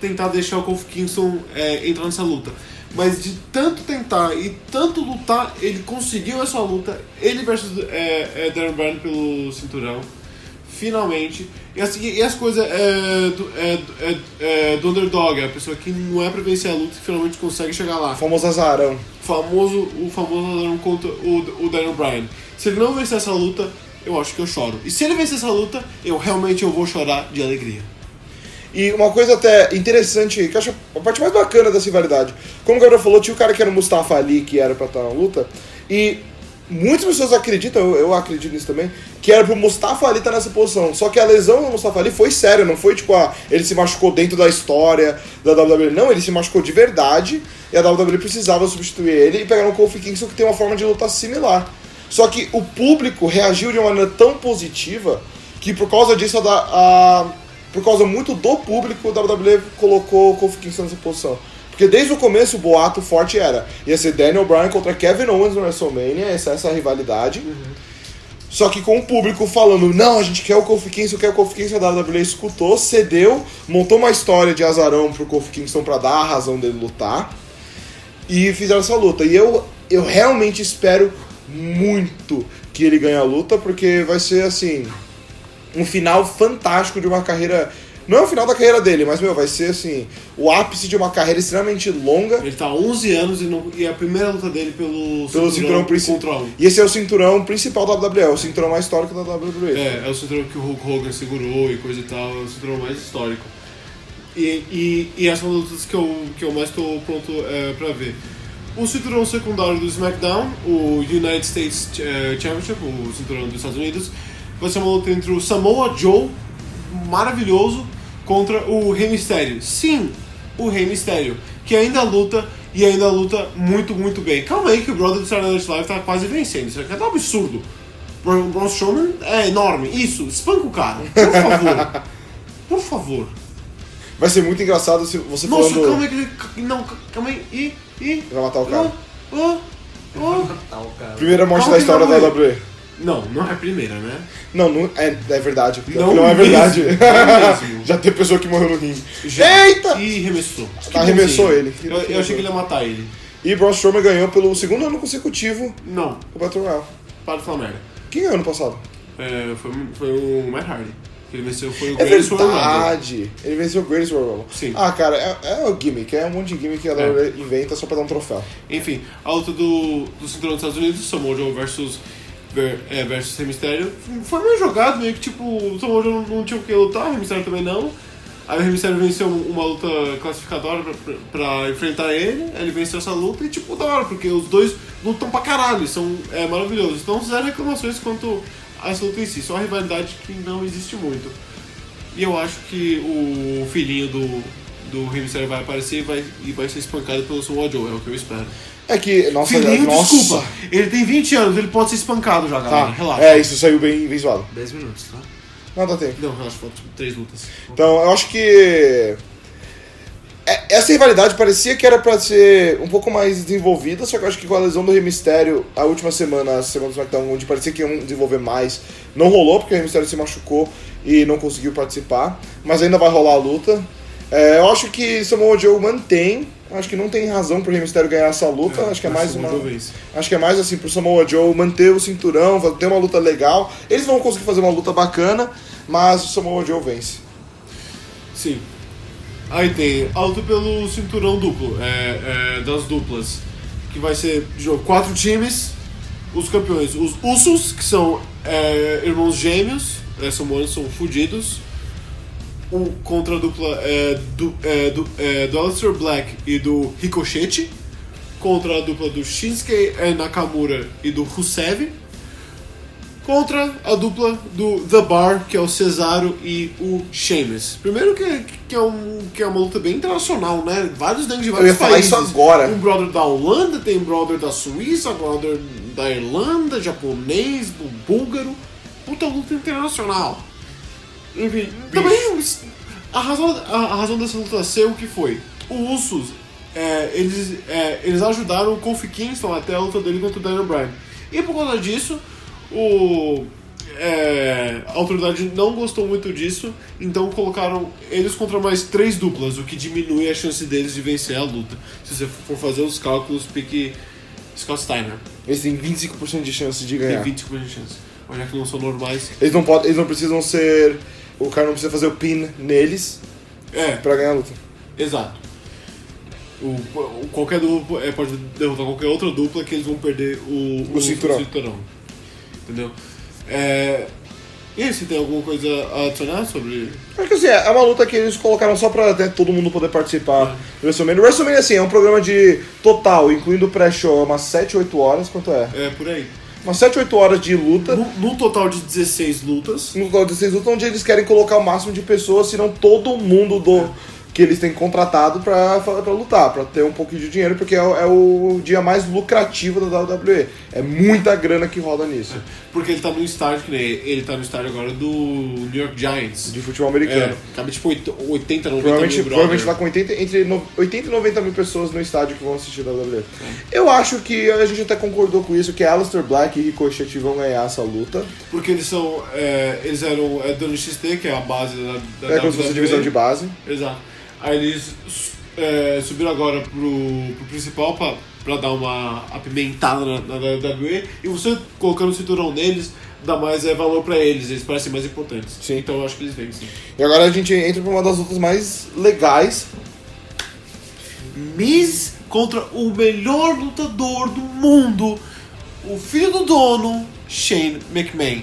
tentar deixar o Kofi Kingston entrar nessa luta. Mas de tanto tentar e tanto lutar, ele conseguiu essa luta. Ele versus Daniel Bryan pelo cinturão. Finalmente. E as coisas do underdog, a pessoa que não é pra vencer a luta e finalmente consegue chegar lá. Famoso azarão. O famoso azarão contra o Daniel Bryan. Se ele não vencer essa luta, eu acho que eu choro. E se ele vencer essa luta, eu realmente vou chorar de alegria. E uma coisa até interessante, que eu acho a parte mais bacana dessa rivalidade. Como o Gabriel falou, tinha o cara que era o Mustafa Ali, que era pra estar na luta. E Muitas pessoas acreditam, eu acredito nisso também, que era pro Mustafa Ali estar nessa posição. Só que a lesão do Mustafa Ali foi séria, não foi tipo, ah, ele se machucou dentro da história da WWE. Não, ele se machucou de verdade e a WWE precisava substituir ele e pegaram o Kofi Kingston, que tem uma forma de lutar similar. Só que o público reagiu de uma maneira tão positiva que por causa disso, por causa muito do público, a WWE colocou o Kofi Kingston nessa posição. Porque desde o começo o boato forte era, ia ser Daniel Bryan contra Kevin Owens no WrestleMania, essa rivalidade. Uhum. Só que com o público falando, não, a gente quer o Kofi Kingston, quer o Kofi Kingston, a WWE escutou, cedeu, montou uma história de azarão pro Kofi Kingston pra dar a razão dele lutar. E fizeram essa luta. E eu realmente espero muito que ele ganhe a luta, porque vai ser, assim, um final fantástico de uma carreira... Não é o final da carreira dele, mas, meu, vai ser, assim, o ápice de uma carreira extremamente longa. Ele tá há 11 anos e é a primeira luta dele pelo cinturão principal. E esse é o cinturão principal da WWE, é o cinturão mais histórico da WWE. É o cinturão que o Hulk Hogan segurou e coisa e tal, é o cinturão mais histórico. E essa é uma das lutas que eu mais tô pronto pra ver. O cinturão secundário do SmackDown, o United States Championship, o cinturão dos Estados Unidos, vai ser uma luta entre o Samoa Joe, maravilhoso, contra o Rey Mysterio. Sim, o Rey Mysterio, que ainda luta muito, muito bem. Calma aí que o brother do Saturday Night Live tá quase vencendo. Isso aqui é um absurdo. O Braun Strowman é enorme. Isso, espanca o cara. Por favor. Por favor. Vai ser muito engraçado se você falando... Nossa, calma aí que ele... Não, calma aí. Vai matar o cara. Primeira morte da história da WWE. Não é a primeira, né? Não é verdade. Não é verdade. Mesmo. Já tem pessoa que morreu no ringue. Eita! E remessou. Arremessou ele. Eu achei que ele ia matar ele. E Braun Strowman ganhou pelo segundo ano consecutivo. Não. O Battle Royale. Para de falar merda. Quem ganhou ano passado? Foi o Matt Hardy. Ele venceu, foi o Greatest Royal Rumble. É verdade. Ele venceu o Greatest Royal Rumble. Sim. Ah, cara, é o gimmick. É um monte de gimmick que a WWE inventa só pra dar um troféu. Enfim, a luta do cinturão dos Estados Unidos, Samoa Joe versus Rey Mysterio, foi meio jogado, meio que tipo, o Samoa Joe não tinha o que lutar, o Rey Mysterio também não. Aí o Rey Mysterio venceu uma luta classificatória pra enfrentar ele venceu essa luta e tipo, da hora, porque os dois lutam pra caralho, são maravilhosos. Então zero reclamações quanto a essa luta em si, só uma rivalidade que não existe muito. E eu acho que o filhinho do Rey Mysterio vai aparecer e vai ser espancado pelo Samoa Joe, é o que eu espero. É que, nossa... Filhinho, desculpa, ele tem 20 anos, ele pode ser espancado já, galera, tá. Relaxa. É, isso saiu bem zoado. 10 minutos, tá? Não, dá tempo. Não, relaxa, faltam 3 lutas. Então, eu acho que... Essa rivalidade parecia que era pra ser um pouco mais desenvolvida, só que eu acho que com a lesão do Rey Mysterio, a última semana, a segunda do SmackDown, onde parecia que iam desenvolver mais, não rolou, porque o Rey Mysterio se machucou e não conseguiu participar, mas ainda vai rolar a luta. Eu acho que Samoa Joe mantém... Acho que não tem razão pro Rey Mysterio ganhar essa luta, acho que é mais uma... Acho que é mais assim pro Samoa Joe manter o cinturão, ter uma luta legal. Eles vão conseguir fazer uma luta bacana, mas o Samoa Joe vence. Sim. Aí tem a luta pelo cinturão duplo, das duplas, que vai ser de 4 times, os campeões, os Usos, que são irmãos gêmeos, são fudidos. Contra a dupla do Aleister Black e do Ricochet, contra a dupla do Shinsuke Nakamura e do Rusev, contra a dupla do The Bar, que é o Cesaro e o Sheamus. Primeiro que é uma luta bem internacional, né? Vários dentro de vários países. Eu ia falar isso agora. Um brother da Holanda, tem um brother da Suíça, um brother da Irlanda, japonês, búlgaro. Puta luta internacional. Enfim, também a razão dessa luta ser o que foi. O Usos, eles ajudaram o Kofi Kingston até a luta dele contra o Daniel Bryan. E por causa disso, a autoridade não gostou muito disso, então colocaram eles contra mais 3 duplas, o que diminui a chance deles de vencer a luta. Se você for fazer os cálculos, pique Scott Steiner. Eles têm 25% de chance de ganhar. Tem 25% de chance. Olha que não são normais. Eles não precisam ser... O cara não precisa fazer o pin neles pra ganhar a luta. Exato. Qualquer dupla pode derrotar qualquer outra dupla que eles vão perder o cinturão. Entendeu? E aí, se tem alguma coisa a adicionar sobre... É que assim, é uma luta que eles colocaram só pra todo mundo poder participar do WrestleMania. O WrestleMania, assim, é um programa de total, incluindo o pré-show, umas 7, 8 horas, quanto é? É, por aí. umas 7, 8 horas de luta. No total de 16 lutas. No total de 16 lutas, onde eles querem colocar o máximo de pessoas, senão todo mundo que eles têm contratado pra lutar, pra ter um pouquinho de dinheiro, porque é o dia mais lucrativo da WWE. É muita grana que roda nisso. Porque ele tá no estádio, que nem ele tá no estádio agora do New York Giants. De futebol americano. Acaba tipo 80, 90 mil. Provavelmente lá com 80 e 90 mil pessoas no estádio que vão assistir a WWE. Eu acho que a gente até concordou com isso, que Aleister Black e Ricochet vão ganhar essa luta. Porque eles são... eles eram do NXT, que é a base da WWE. É como se fosse a divisão de base. Exato. Aí eles subiram agora pro principal pra dar uma apimentada na WWE. E você colocando o cinturão neles, dá mais valor pra eles. Eles parecem mais importantes. Sim. Então eu acho que eles vêm, sim. E agora a gente entra pra uma das lutas mais legais. Miz contra o melhor lutador do mundo, o filho do dono, Shane McMahon.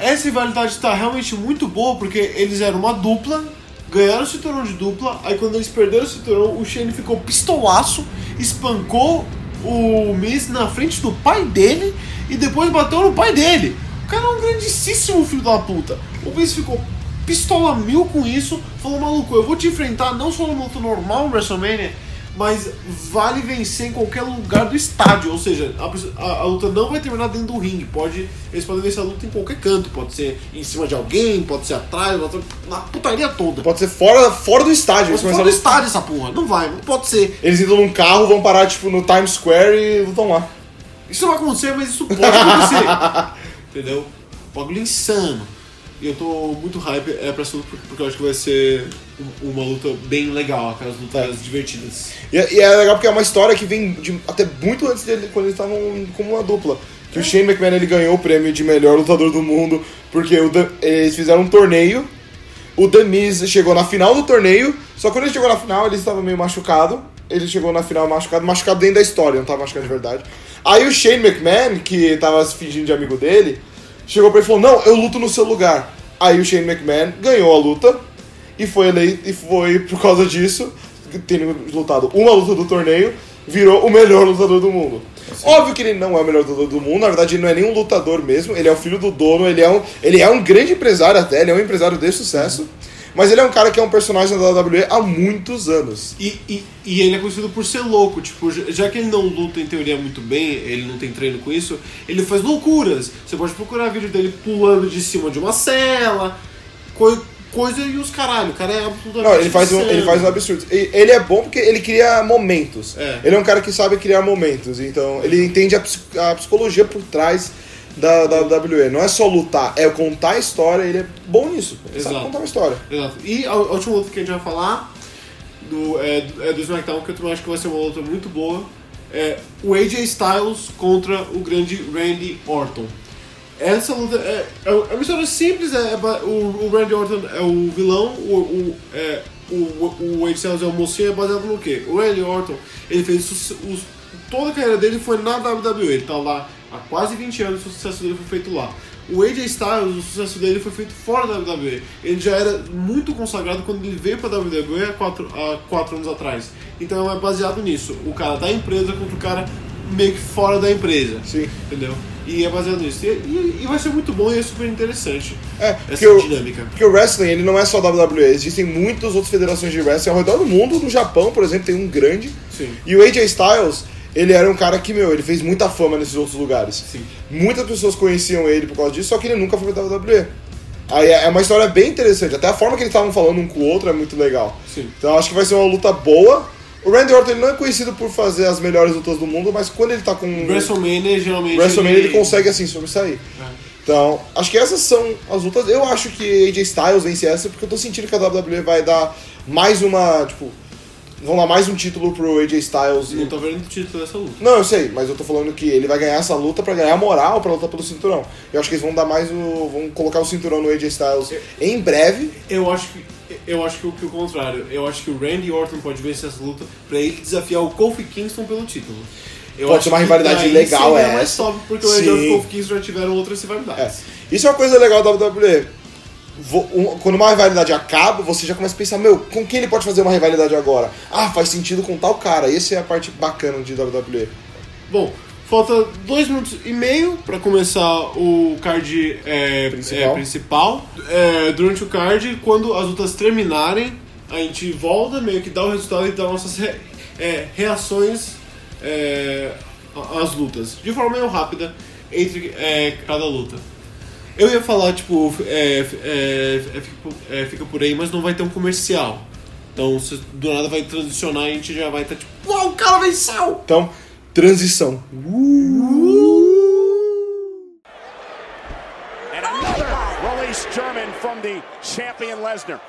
Essa rivalidade tá realmente muito boa, porque eles eram uma dupla, ganharam o cinturão de dupla, aí quando eles perderam o cinturão, o Shane ficou pistolaço, espancou o Miz na frente do pai dele e depois bateu no pai dele. O cara é um grandíssimo filho da puta. O Miz ficou pistola mil com isso, falou: maluco, eu vou te enfrentar não só no luto normal no WrestleMania, mas vale vencer em qualquer lugar do estádio. Ou seja, a luta não vai terminar dentro do ringue. Eles podem vencer a luta em qualquer canto. Pode ser em cima de alguém, pode ser atrás, pode ser na putaria toda. Pode ser fora do estádio. Pode ser fora do estádio essa porra. Não pode ser. Eles entram num carro, vão parar tipo no Times Square e lutam lá. Isso não vai acontecer, mas isso pode acontecer. Entendeu? Bagulho insano. E eu tô muito hype pra essa luta, porque eu acho que vai ser uma luta bem legal, aquelas lutas divertidas. E é legal porque é uma história que vem até muito antes dele, quando eles estavam como uma dupla. Que o Shane McMahon, ele ganhou o prêmio de melhor lutador do mundo, porque eles fizeram um torneio. O The Miz chegou na final do torneio, só que quando ele chegou na final, ele estava meio machucado. Ele chegou na final machucado dentro da história, não tava machucado de verdade. Aí o Shane McMahon, que tava se fingindo de amigo dele, chegou pra ele e falou: não, eu luto no seu lugar. Aí o Shane McMahon ganhou a luta e foi eleito, e foi por causa disso, tendo lutado uma luta do torneio, virou o melhor lutador do mundo. Sim. Óbvio que ele não é o melhor lutador do mundo, na verdade ele não é nenhum lutador mesmo, ele é o filho do dono, ele é um grande empresário até, ele é um empresário de sucesso, mas ele é um cara que é um personagem da WWE há muitos anos. E ele é conhecido por ser louco, tipo, já que ele não luta em teoria muito bem, ele não tem treino com isso, ele faz loucuras. Você pode procurar vídeo dele pulando de cima de uma cela, coisa e os caralho, o cara é absurdo. Não, ele faz um absurdo. Ele é bom porque ele cria momentos. Ele é um cara que sabe criar momentos, então ele entende a psicologia por trás da WWE. Não é só lutar, é contar a história, ele é bom nisso. Ele sabe contar uma história. Exato. E a última luta que a gente vai falar do SmackDown, que eu também acho que vai ser uma luta muito boa, é o AJ Styles contra o grande Randy Orton. Essa luta é uma história simples, o Randy Orton é o vilão, o AJ Styles é o mocinho, é baseado no quê? O Randy Orton, ele fez toda a carreira dele foi na WWE, ele tá lá há quase 20 anos, o sucesso dele foi feito lá. O AJ Styles, o sucesso dele foi feito fora da WWE. Ele já era muito consagrado quando ele veio pra WWE há 4 anos atrás. Então é baseado nisso. O cara da empresa contra o cara meio que fora da empresa. Sim. Entendeu? E é baseado nisso. E vai ser muito bom e é super interessante essa dinâmica. Porque o wrestling, ele não é só WWE. Existem muitas outras federações de wrestling ao redor do mundo. No Japão, por exemplo, tem um grande. Sim. E o AJ Styles... ele era um cara que, ele fez muita fama nesses outros lugares. Sim. Muitas pessoas conheciam ele por causa disso, só que ele nunca foi pra WWE. Aí é uma história bem interessante. Até a forma que eles estavam falando um com o outro é muito legal. Sim. Então acho que vai ser uma luta boa. O Randy Orton, ele não é conhecido por fazer as melhores lutas do mundo, mas quando ele tá com... WrestleMania, geralmente... WrestleMania, ele consegue, assim, sobressair. Então, acho que essas são as lutas. Eu acho que AJ Styles vence essa, porque eu tô sentindo que a WWE vai dar mais uma, tipo... vão dar mais um título pro AJ Styles. Não tô vendo o título dessa luta. Não, eu sei, mas eu tô falando que ele vai ganhar essa luta pra ganhar moral, pra lutar pelo cinturão. Eu acho que eles vão dar mais vão colocar o cinturão no AJ Styles em breve. Eu acho que o contrário. Eu acho que o Randy Orton pode vencer essa luta pra ele desafiar o Kofi Kingston pelo título. Pode ser uma rivalidade legal, é mais top, porque o Randy Orton e o Kofi Kingston já tiveram outras rivalidades. Isso é uma coisa legal da WWE. Quando uma rivalidade acaba, você já começa a pensar: com quem ele pode fazer uma rivalidade agora? Ah, faz sentido com tal cara. Essa é a parte bacana de WWE. Bom, Falta 2 minutos e meio pra começar o card principal. Durante o card, quando as lutas terminarem, a gente volta, meio que dá o resultado e dá nossas reações às lutas. De forma meio rápida, entre cada luta. Eu ia falar, tipo, fica por aí, mas não vai ter um comercial. Então, se do nada vai transicionar, a gente já vai estar, tipo, uau, o cara venceu! Então, transição. And another release German from the champion Lesnar.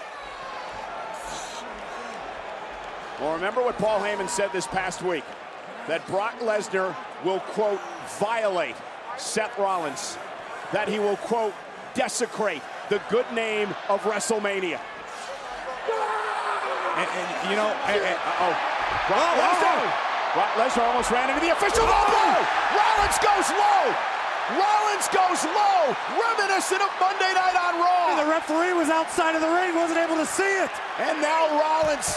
Well, remember what Paul Heyman said this past week, that Brock Lesnar will, quote, violate Seth Rollins. That he will, quote, desecrate the good name of WrestleMania. And you know, Brock Lesnar almost ran into the official. Rollins goes low. Rollins goes low, reminiscent of Monday Night on Raw. The referee was outside of the ring, wasn't able to see it. And now Rollins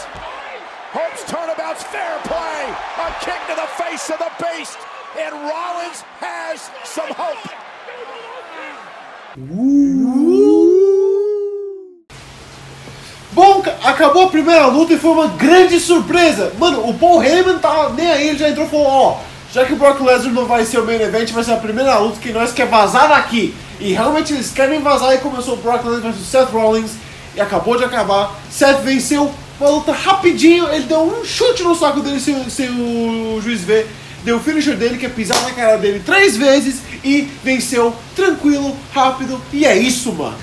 hopes turnabout's fair play. A kick to the face of the beast. And Rollins has some hope. Bom, acabou a primeira luta e foi uma grande surpresa. Mano, o Paul Heyman tava nem aí, ele já entrou e falou, já que o Brock Lesnar não vai ser o main event, vai ser a primeira luta que nós queremos vazar daqui. E realmente eles querem vazar, e começou o Brock Lesnar vs Seth Rollins, e acabou de acabar. Seth venceu uma luta rapidinho, ele deu um chute no saco dele sem o juiz ver. Deu o finisher dele, que é pisar na cara dele 3 vezes, e venceu tranquilo, rápido, e é isso, mano.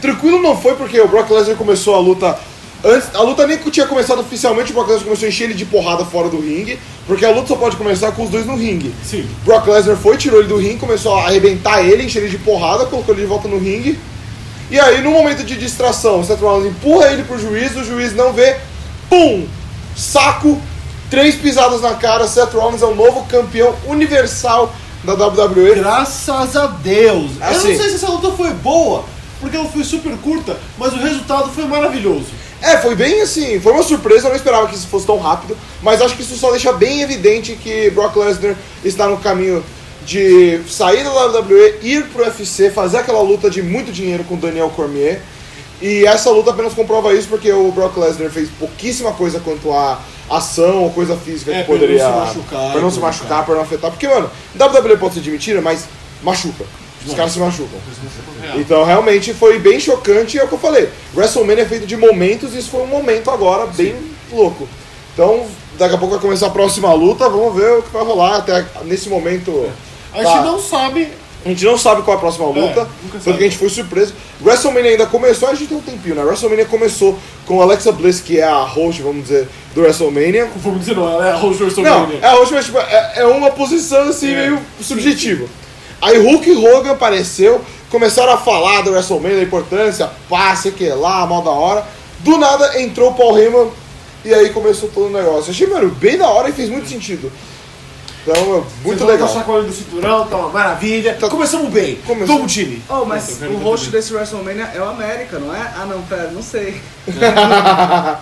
Tranquilo não foi, porque o Brock Lesnar começou a luta antes. A luta nem tinha começado oficialmente, o Brock Lesnar começou a encher ele de porrada fora do ringue, porque a luta só pode começar com os dois no ringue. Sim. Brock Lesnar foi, tirou ele do ringue, começou a arrebentar ele, encher ele de porrada, colocou ele de volta no ringue. E aí, no momento de distração, o Seth Rollins empurra ele pro juiz, o juiz não vê, pum, saco, 3 pisadas na cara. Seth Rollins é o novo campeão universal da WWE. Graças a Deus. Assim, eu não sei se essa luta foi boa, porque ela foi super curta, mas o resultado foi maravilhoso. Foi bem assim, foi uma surpresa, eu não esperava que isso fosse tão rápido, mas acho que isso só deixa bem evidente que Brock Lesnar está no caminho de sair da WWE, ir pro UFC, fazer aquela luta de muito dinheiro com Daniel Cormier. E essa luta apenas comprova isso, porque o Brock Lesnar fez pouquíssima coisa quanto a ação ou coisa física que poderia... Pra não se machucar, pra não afetar. Porque, mano, WWE pode ser de mentira, mas machuca. Os caras se machucam. Então, realmente, foi bem chocante. É o que eu falei. WrestleMania é feito de momentos, e isso foi um momento agora bem louco. Então, daqui a pouco vai começar a próxima luta. Vamos ver o que vai rolar até nesse momento. A gente não sabe qual é a próxima luta, tanto que a gente foi surpreso. WrestleMania ainda começou, a gente tem um tempinho, né? WrestleMania começou com Alexa Bliss, que é a host, vamos dizer, do WrestleMania. Vamos dizer, não, ela é a host do WrestleMania. Não, é a host, mas tipo, é uma posição assim, meio subjetiva. Aí Hulk Hogan apareceu, começaram a falar do WrestleMania, da importância, passe, que é lá, mal da hora. Do nada entrou o Paul Heyman, e aí começou todo o negócio. Achei, mano, bem da hora e fez muito sentido. Então, muito legal. Tá com a do cinturão, tá uma maravilha. Começamos bem. Todo time. Mas o host desse WrestleMania é o América, não é? Ah, não, pera, não sei. The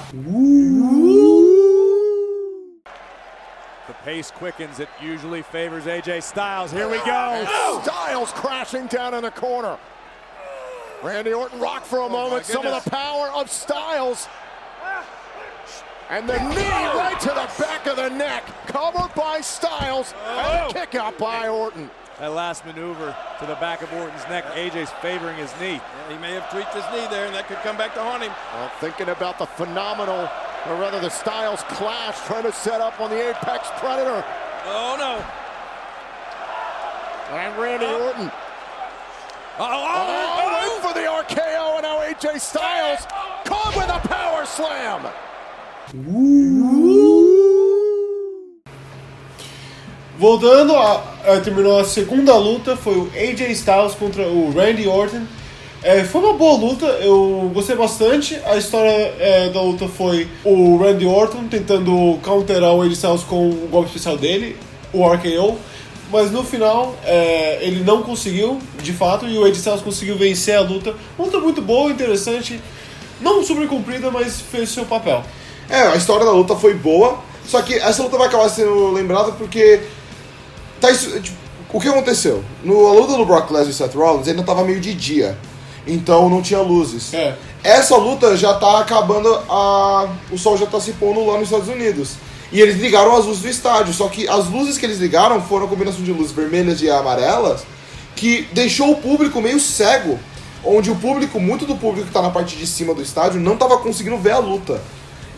pace quickens, it usually favors AJ Styles. Here we go. Styles crashing down in the corner. Randy Orton rocked for a moment. Some of the power of Styles. And the knee right to the back of the neck, covered by Styles, and a kick out by Orton. That last maneuver to the back of Orton's neck, AJ's favoring his knee. He may have tweaked his knee there, and that could come back to haunt him. Well, thinking about the phenomenal, or rather the Styles clash, trying to set up on the Apex Predator. Oh, no. And Randy Orton. Went for the RKO, and now AJ Styles caught with a power slam. Voltando, terminou a segunda luta, foi o AJ Styles contra o Randy Orton. Foi uma boa luta, eu gostei bastante. A história da luta foi o Randy Orton tentando counterar o AJ Styles com o golpe especial dele, o RKO, mas no final ele não conseguiu, de fato, e o AJ Styles conseguiu vencer a luta. Luta muito boa, interessante, não super comprida, mas fez seu papel. A história da luta foi boa, só que essa luta vai acabar sendo lembrada porque Tá isso, tipo, o que aconteceu? A luta do Brock Lesnar e Seth Rollins ainda tava meio de dia. Então não tinha luzes. É. Essa luta já tá acabando, o sol já tá se pondo lá nos Estados Unidos. E eles ligaram as luzes do estádio, só que as luzes que eles ligaram foram a combinação de luzes vermelhas e amarelas, que deixou o público meio cego, onde o público, muito do público que tá na parte de cima do estádio, não tava conseguindo ver a luta.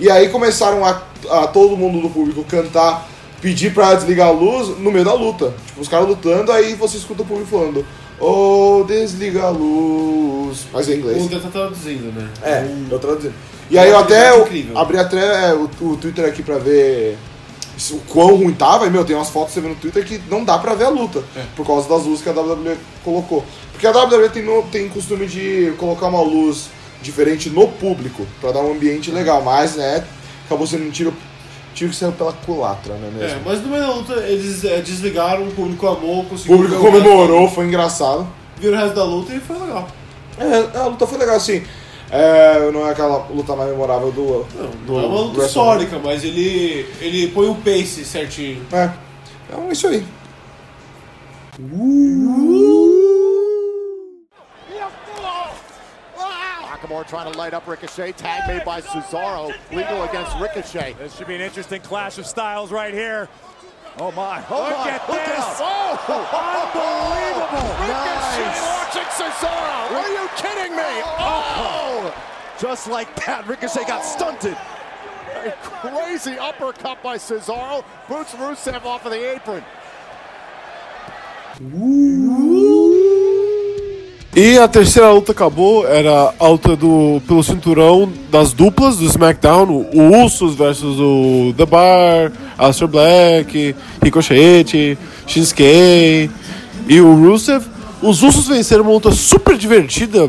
E aí começaram a todo mundo do público cantar, pedir pra desligar a luz no meio da luta. Tipo, os caras lutando, aí você escuta o público falando... Oh, desliga a luz. Mas em inglês. O Deus tá traduzindo, né? É, tô traduzindo. E aí eu até abri até o Twitter aqui pra ver o quão ruim tava. E, meu, tem umas fotos que você vê no Twitter que não dá pra ver a luta. É. Por causa das luzes que a WWE colocou. Porque a WWE tem costume de colocar uma luz diferente no público. Pra dar um ambiente legal. Mas, né, acabou sendo um tiro que saiu pela culatra, né mesmo? É, mas no meio da luta eles desligaram, o público amou, conseguiu... O público comemorou, foi engraçado. Viram o resto da luta e foi legal. É, a luta foi legal, assim. É, não é aquela luta mais memorável do... Não é uma luta histórica, mas ele põe o pace certinho. É, então é isso aí. Trying to light up Ricochet, tag made by Cesaro, legal against Ricochet. This should be an interesting clash of styles right here. Oh my, oh look my, at look this! Out. Oh, unbelievable! Ricochet nice. Watching Cesaro, are you kidding me? Oh! Just like that, Ricochet got stunted. A crazy uppercut by Cesaro, boots Rusev off of the apron. E a terceira luta acabou, era a luta pelo cinturão das duplas do SmackDown, o Usos versus o The Bar, Aleister Black, Ricochet, Shinsuke e o Rusev. Os Usos venceram uma luta super divertida,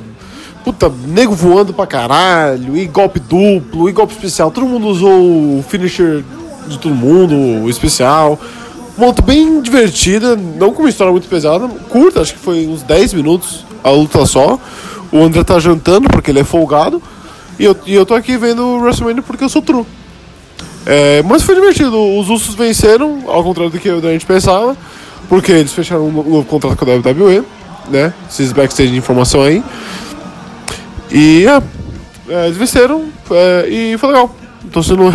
puta, nego voando pra caralho, e golpe duplo, e golpe especial, todo mundo usou o finisher de todo mundo, o especial... Uma luta bem divertida, não com uma história muito pesada, curta, acho que foi uns 10 minutos a luta só. O André tá jantando porque ele é folgado. E eu tô aqui vendo o WrestleMania porque eu sou true. É, mas foi divertido, os Usos venceram, ao contrário do que a gente pensava, porque eles fecharam um novo contrato com a WWE, né? Esses backstage de informação aí. E eles venceram e foi legal. Tô sendo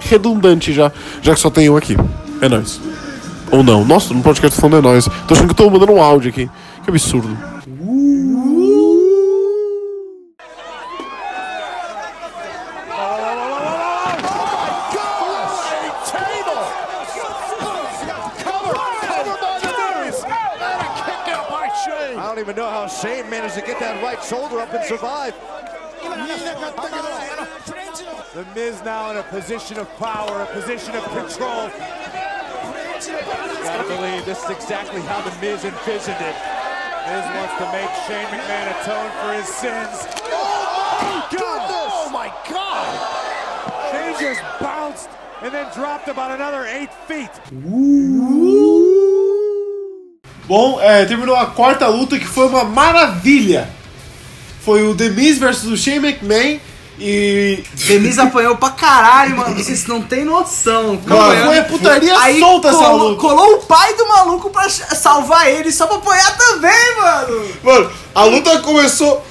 redundante já que só tem um aqui. É nóis. Ou não. Nossa, no podcast falando é nóis. Tô achando que eu tô mandando um áudio aqui. Que absurdo. I don't even know how Shane managed to get that right shoulder up and survive. The Miz now in a position of power, a position of control. I believe this is exactly how the Miz envisioned it. Miz wants to make Shane McMahon atone for his sins. Oh, goodness! Oh, my God! Shane just bounced and then dropped about another 8 feet. Bom, terminou a quarta luta que foi uma maravilha. Foi o The Miz versus o Shane McMahon. E The Miz apanhou pra caralho, mano. Vocês não tem noção. Mano, foi a putaria aí solta essa luta. Colou o pai do maluco pra salvar ele, só pra apoiar também, mano. Mano, a luta começou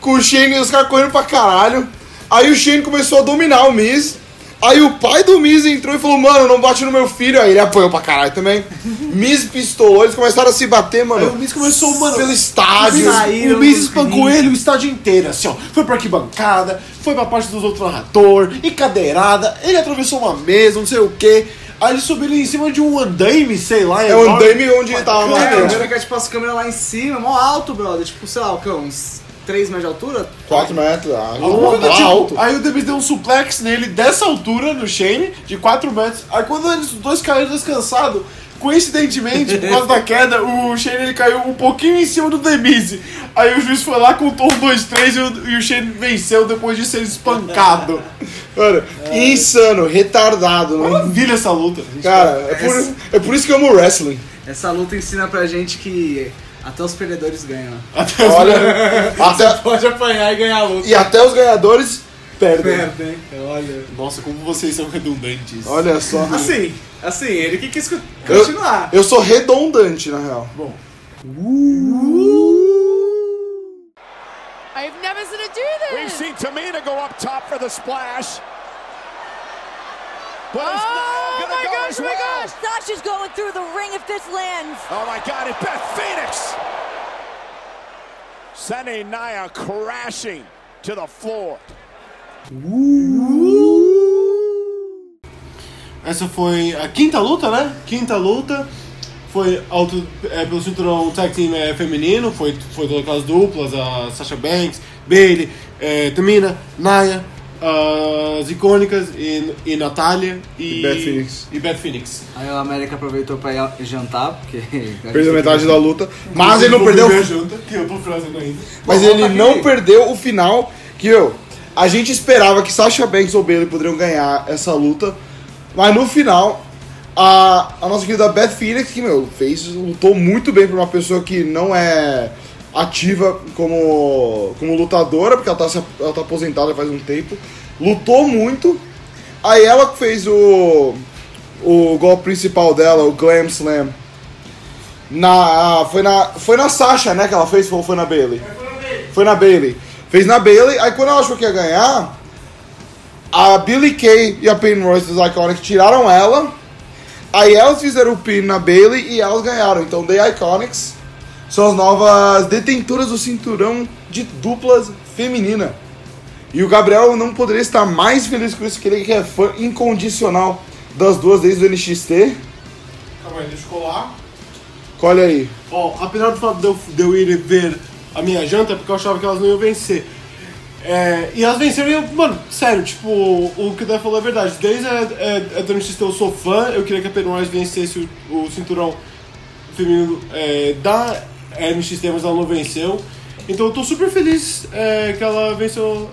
com o Shane e os caras correndo pra caralho. Aí o Shane começou a dominar o Miz. Aí o pai do Miz entrou e falou, mano, não bate no meu filho. Aí ele apanhou pra caralho também. Miz pistolou, eles começaram a se bater, mano. Aí o Miz começou, mano, pelo estádio. O Miz espancou ele o estádio inteiro, assim, ó. Foi pra arquibancada, foi pra parte dos outros narradores, e cadeirada. Ele atravessou uma mesa, não sei o quê. Aí eles subiram em cima de um andaime, sei lá. É um andaime onde ele tava mais dentro. Era que tipo, as câmeras lá em cima, mó alto, brother. Tipo, sei lá, o que é uns... 3 metros de altura? 4 metros. Alto. Aí o The Miz deu um suplex nele dessa altura, no Shane, de 4 metros. Aí quando eles dois caíram descansados, coincidentemente, por causa da queda, o Shane ele caiu um pouquinho em cima do The Miz. Aí o juiz foi lá, contou um, 2, 3 e o Shane venceu depois de ser espancado. Mano, insano, retardado. Maravilha essa luta. Cara, é por isso que eu amo wrestling. Essa luta ensina pra gente que... Até os perdedores ganham. Olha, até... Você pode apanhar e ganhar a luta. E até os ganhadores perdem. Olha. Nossa, como vocês são redundantes. Olha só. Assim, ele que quis continuar. Eu sou redundante, na real. Bom. I've never seen it do this. We've seen Tamina go up top for the splash. But it's not gonna go as well. Sasha's going through the ring if this lands. Oh my God, it's Beth Phoenix. Sending Nia crashing to the floor. Essa foi a quinta luta, né? Quinta luta. Foi pelo cinturão tag team feminino. Foi colocadas duplas. A Sasha Banks, Bayley, Tamina, Nia, as icônicas e Natália e Beth Phoenix. Aí o América aproveitou pra ir jantar, porque perdeu metade da luta. Mas ele não perdeu. Mas ele não perdeu o final. Que a gente esperava que Sasha Banks ou Bayley poderiam ganhar essa luta. Mas no final, a nossa querida Beth Phoenix, que lutou muito bem pra uma pessoa que não é ativa como lutadora, porque ela tá aposentada faz um tempo, lutou muito. Aí ela que fez o golpe principal dela, o Glam Slam, foi na Sasha, né, que ela fez, ou foi na Bayley? Foi na Bayley. Fez na Bayley, aí quando ela achou que ia ganhar, a Billie Kay e a Penrose dos Iconics tiraram ela, aí elas fizeram o pin na Bayley e elas ganharam. Então, The Iconics são as novas detentoras do cinturão de duplas feminina. E o Gabriel não poderia estar mais feliz com isso, que ele é fã incondicional das duas desde o NXT. Calma aí, deixa eu colar. Colhe aí. Apesar do fato de eu ir ver a minha janta, porque eu achava que elas não iam vencer. E elas venceram, e mano, sério, o que o Dé falou é verdade. Desde a NXT eu sou fã, eu queria que a Penrose vencesse o cinturão feminino da NXT, mas ela não venceu. Então eu tô super feliz que ela venceu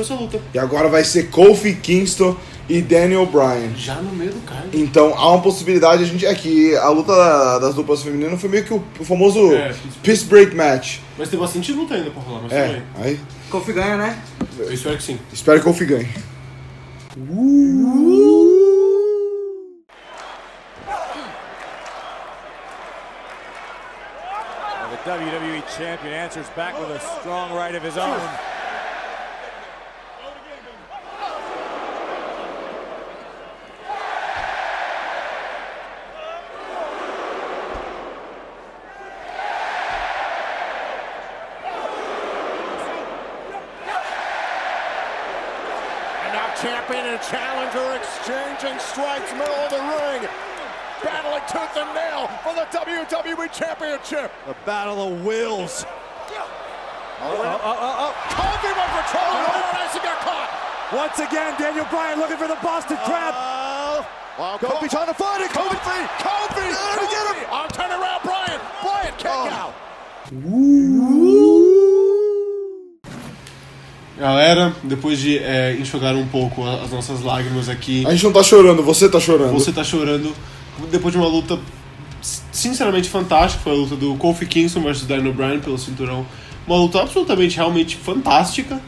essa luta. E agora vai ser Kofi Kingston e Daniel Bryan. Já no meio do card. Então há uma possibilidade, que a luta das duplas femininas foi meio que o famoso Piss Break Match. Mas tem bastante luta ainda pra rolar, mas aí. Kofi ganha, né? Eu espero que sim. Espero que Kofi ganhe. The WWE champion answers back with a strong right of his own. And now champion and challenger exchanging strikes middle of the ring. Battling tooth and nail for the WWE Championship. The battle of wills. Kofi went for trouble. Ronda Rousey got caught. Once again, Daniel Bryan looking for the Boston Crab. Wow, Kofi trying to find it. Kofi! Get him! I'll turn around, Bryan. Bryan, kick out. Galera, depois de enxugar um pouco as nossas lágrimas aqui. A gente não tá chorando, você tá chorando. Você tá chorando. Depois de uma luta sinceramente fantástica, foi a luta do Kofi Kingston versus Daniel Bryan pelo cinturão. Uma luta absolutamente, realmente fantástica,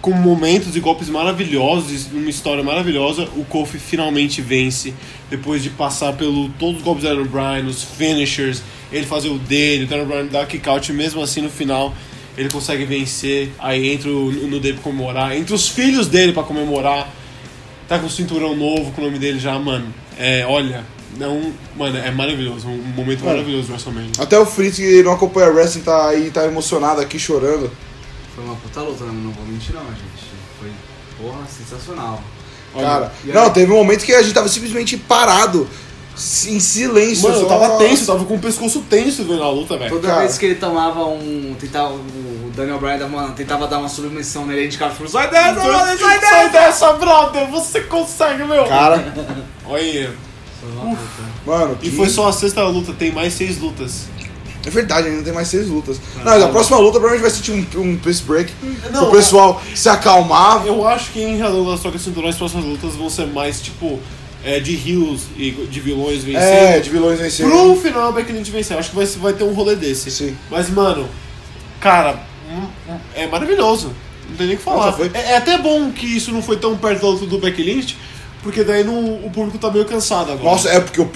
com momentos e golpes maravilhosos, uma história maravilhosa. O Kofi finalmente vence, depois de passar pelo todos os golpes do Daniel Bryan, os finishers, ele fazer o dele, o Daniel Bryan dá kick out, e mesmo assim no final ele consegue vencer. Aí entra o Nudei pra comemorar, entra os filhos dele pra comemorar, tá com o cinturão novo, com o nome dele já, mano. Mano, é maravilhoso, um momento maravilhoso do WrestleMania. Até o Fritz, que não acompanha o wrestling, tá aí, tá emocionado aqui, chorando. Foi uma puta luta, não vou mentir não, gente. Foi, porra, sensacional. Cara, teve um momento que a gente tava simplesmente parado, em silêncio. Mano, eu tava tenso, tava com o pescoço tenso vendo a luta, velho. Toda vez que ele tomava o Daniel Bryan tentava dar uma submissão nele, a gente ficava tipo, sai dessa, brother, você consegue, meu. Cara, olha aí. Mano, e foi só a sexta luta, tem mais 6 lutas. É verdade, ainda tem mais 6 lutas. Mas a próxima luta provavelmente vai sentir um piss break. O pessoal se acalmar. Eu acho que em relação a cinturão, as próximas lutas vão ser mais de heels e de vilões vencendo. Pro final a Becky Lynch vencer. Acho que vai ter um rolê desse. Sim. Mas, mano, cara, é maravilhoso. não tem nem o que falar. Nossa, é até bom que isso não foi tão perto da luta do Becky Lynch, porque daí o público tá meio cansado agora. Nossa, é porque o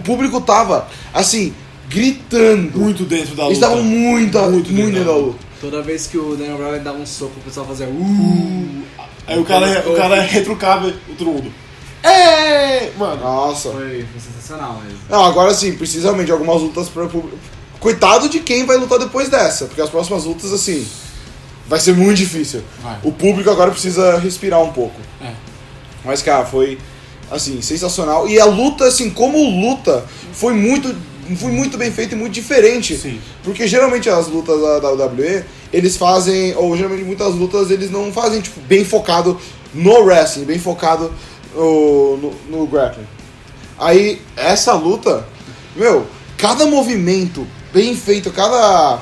público tava, assim, gritando. Muito dentro da luta. Eles estavam muito dentro da luta. Toda vez que o Daniel Bryan dava um soco, o pessoal fazia Aí o cara retrucava o trono. É! Mano, nossa. Foi sensacional mesmo. Não, agora sim, precisamente de algumas lutas para o público. Coitado de quem vai lutar depois dessa, porque as próximas lutas, assim, vai ser muito difícil. Vai. O público agora precisa respirar um pouco. É. Mas, cara, foi, assim, sensacional. E a luta, assim, como luta, foi muito bem feita e muito diferente. Sim. Porque geralmente as lutas da WWE, eles fazem, ou geralmente muitas lutas, eles não fazem, tipo, bem focado no wrestling, bem focado no grappling. Aí, essa luta, meu, cada movimento bem feito, cada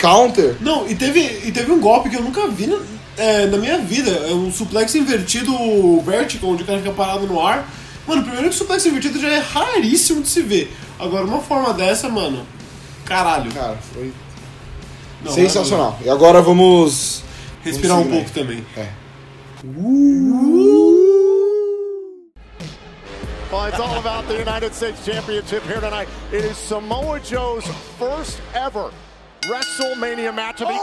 counter... Não, e teve um golpe que eu nunca vi na minha vida. É um suplex invertido vertical, onde o cara fica parado no ar. Mano, primeiro que o suplex invertido já é raríssimo de se ver. Agora, uma forma dessa, mano... Caralho. Cara, foi... Não, sensacional. Maravilha. E agora vamos... Respirar um pouco também. É. Well, it's all about the United States Championship here tonight. It is Samoa Joe's first ever WrestleMania match. And he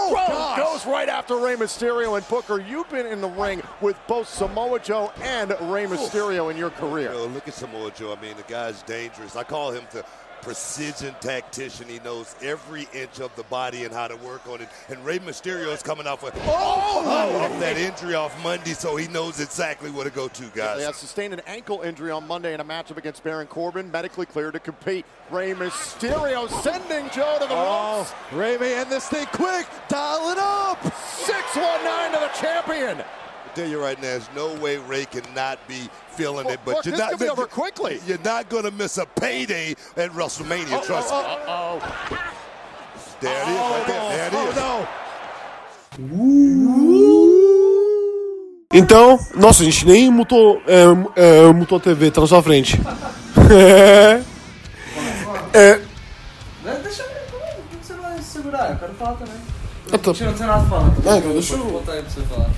goes right after Rey Mysterio. And Booker, you've been in the ring with both Samoa Joe and Rey Mysterio in your career. You know, look at Samoa Joe. I mean, the guy's dangerous. I call him the precision tactician. He knows every inch of the body and how to work on it. And Rey Mysterio is coming off with that injury off Monday, so he knows exactly where to go to, guys. They have sustained an ankle injury on Monday in a matchup against Baron Corbin, medically cleared to compete. Rey Mysterio sending Joe to the ropes. Rey may end this thing quick. Dial it up. 619 to the champion. I tell you right now, there's no way Ray cannot be feeling it, but look, you're not over quickly. You're not gonna miss a payday at WrestleMania. Trust me. There it is. Não. Então, nossa, a gente nem mutou a TV, tá na sua frente. Deixa eu ver como você vai segurar. Eu quero falar também. Deixa eu falar. Deixa eu botar aí pra você falar.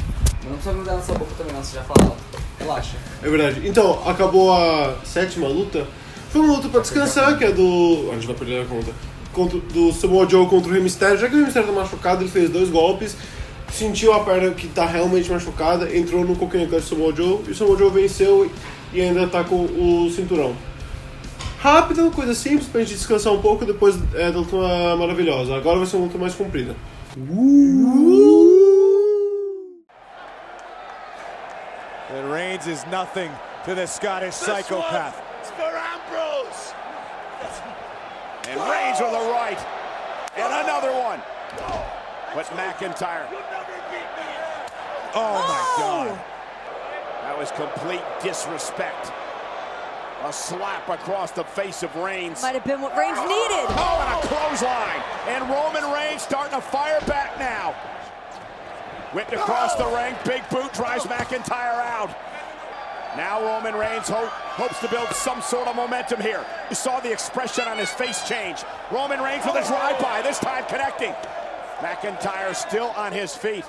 Não precisa mudar nessa boca também, não, você já falou. Relaxa. É verdade. Então, acabou a sétima luta. Foi uma luta pra descansar, que é do... A gente vai perder a conta. Do Samoa Joe contra o Rey Mysterio. Já que o Rey Mysterio tá machucado, ele fez 2 golpes. Sentiu a perna que tá realmente machucada. Entrou no coquinho do Samoa Joe. E o Samoa Joe venceu e ainda tá com o cinturão. Rápido, coisa simples, pra gente descansar um pouco depois da luta maravilhosa. Agora vai ser uma luta mais comprida. And Reigns is nothing to the Scottish psychopath. This one's for Ambrose. And Reigns with a right. And another one. But McIntyre. Oh my God. That was complete disrespect. A slap across the face of Reigns. Might have been what Reigns needed. Oh, and a clothesline. And Roman Reigns starting to fire back now. Whipped across the ring, big boot drives McIntyre out. Now Roman Reigns hopes to build some sort of momentum here. You saw the expression on his face change. Roman Reigns with a drive-by, this time connecting. McIntyre still on his feet.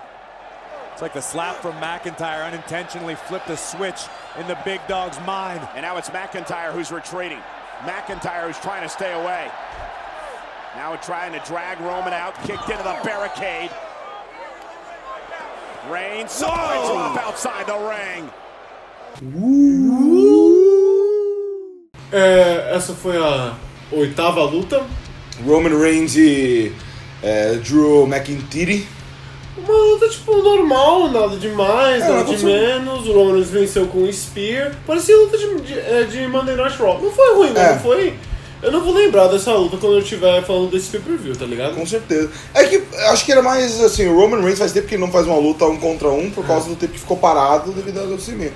It's like the slap from McIntyre unintentionally flipped a switch in the big dog's mind. And now it's McIntyre who's retreating. McIntyre who's trying to stay away. Now trying to drag Roman out, kicked into the barricade. Reigns, so a drop outside the ring. Essa foi a oitava luta. Roman Reigns e Drew McIntyre. Uma luta tipo normal, nada demais, nada de menos. O Roman Reigns venceu com o Spear. Parecia luta de Monday Night Raw. Não foi ruim, não foi? Eu não vou lembrar dessa luta quando eu estiver falando desse pay-per-view, tá ligado? Com certeza. É que acho que era mais assim, o Roman Reigns faz tempo que ele não faz uma luta um contra um por causa do tempo que ficou parado devido à WrestleMania.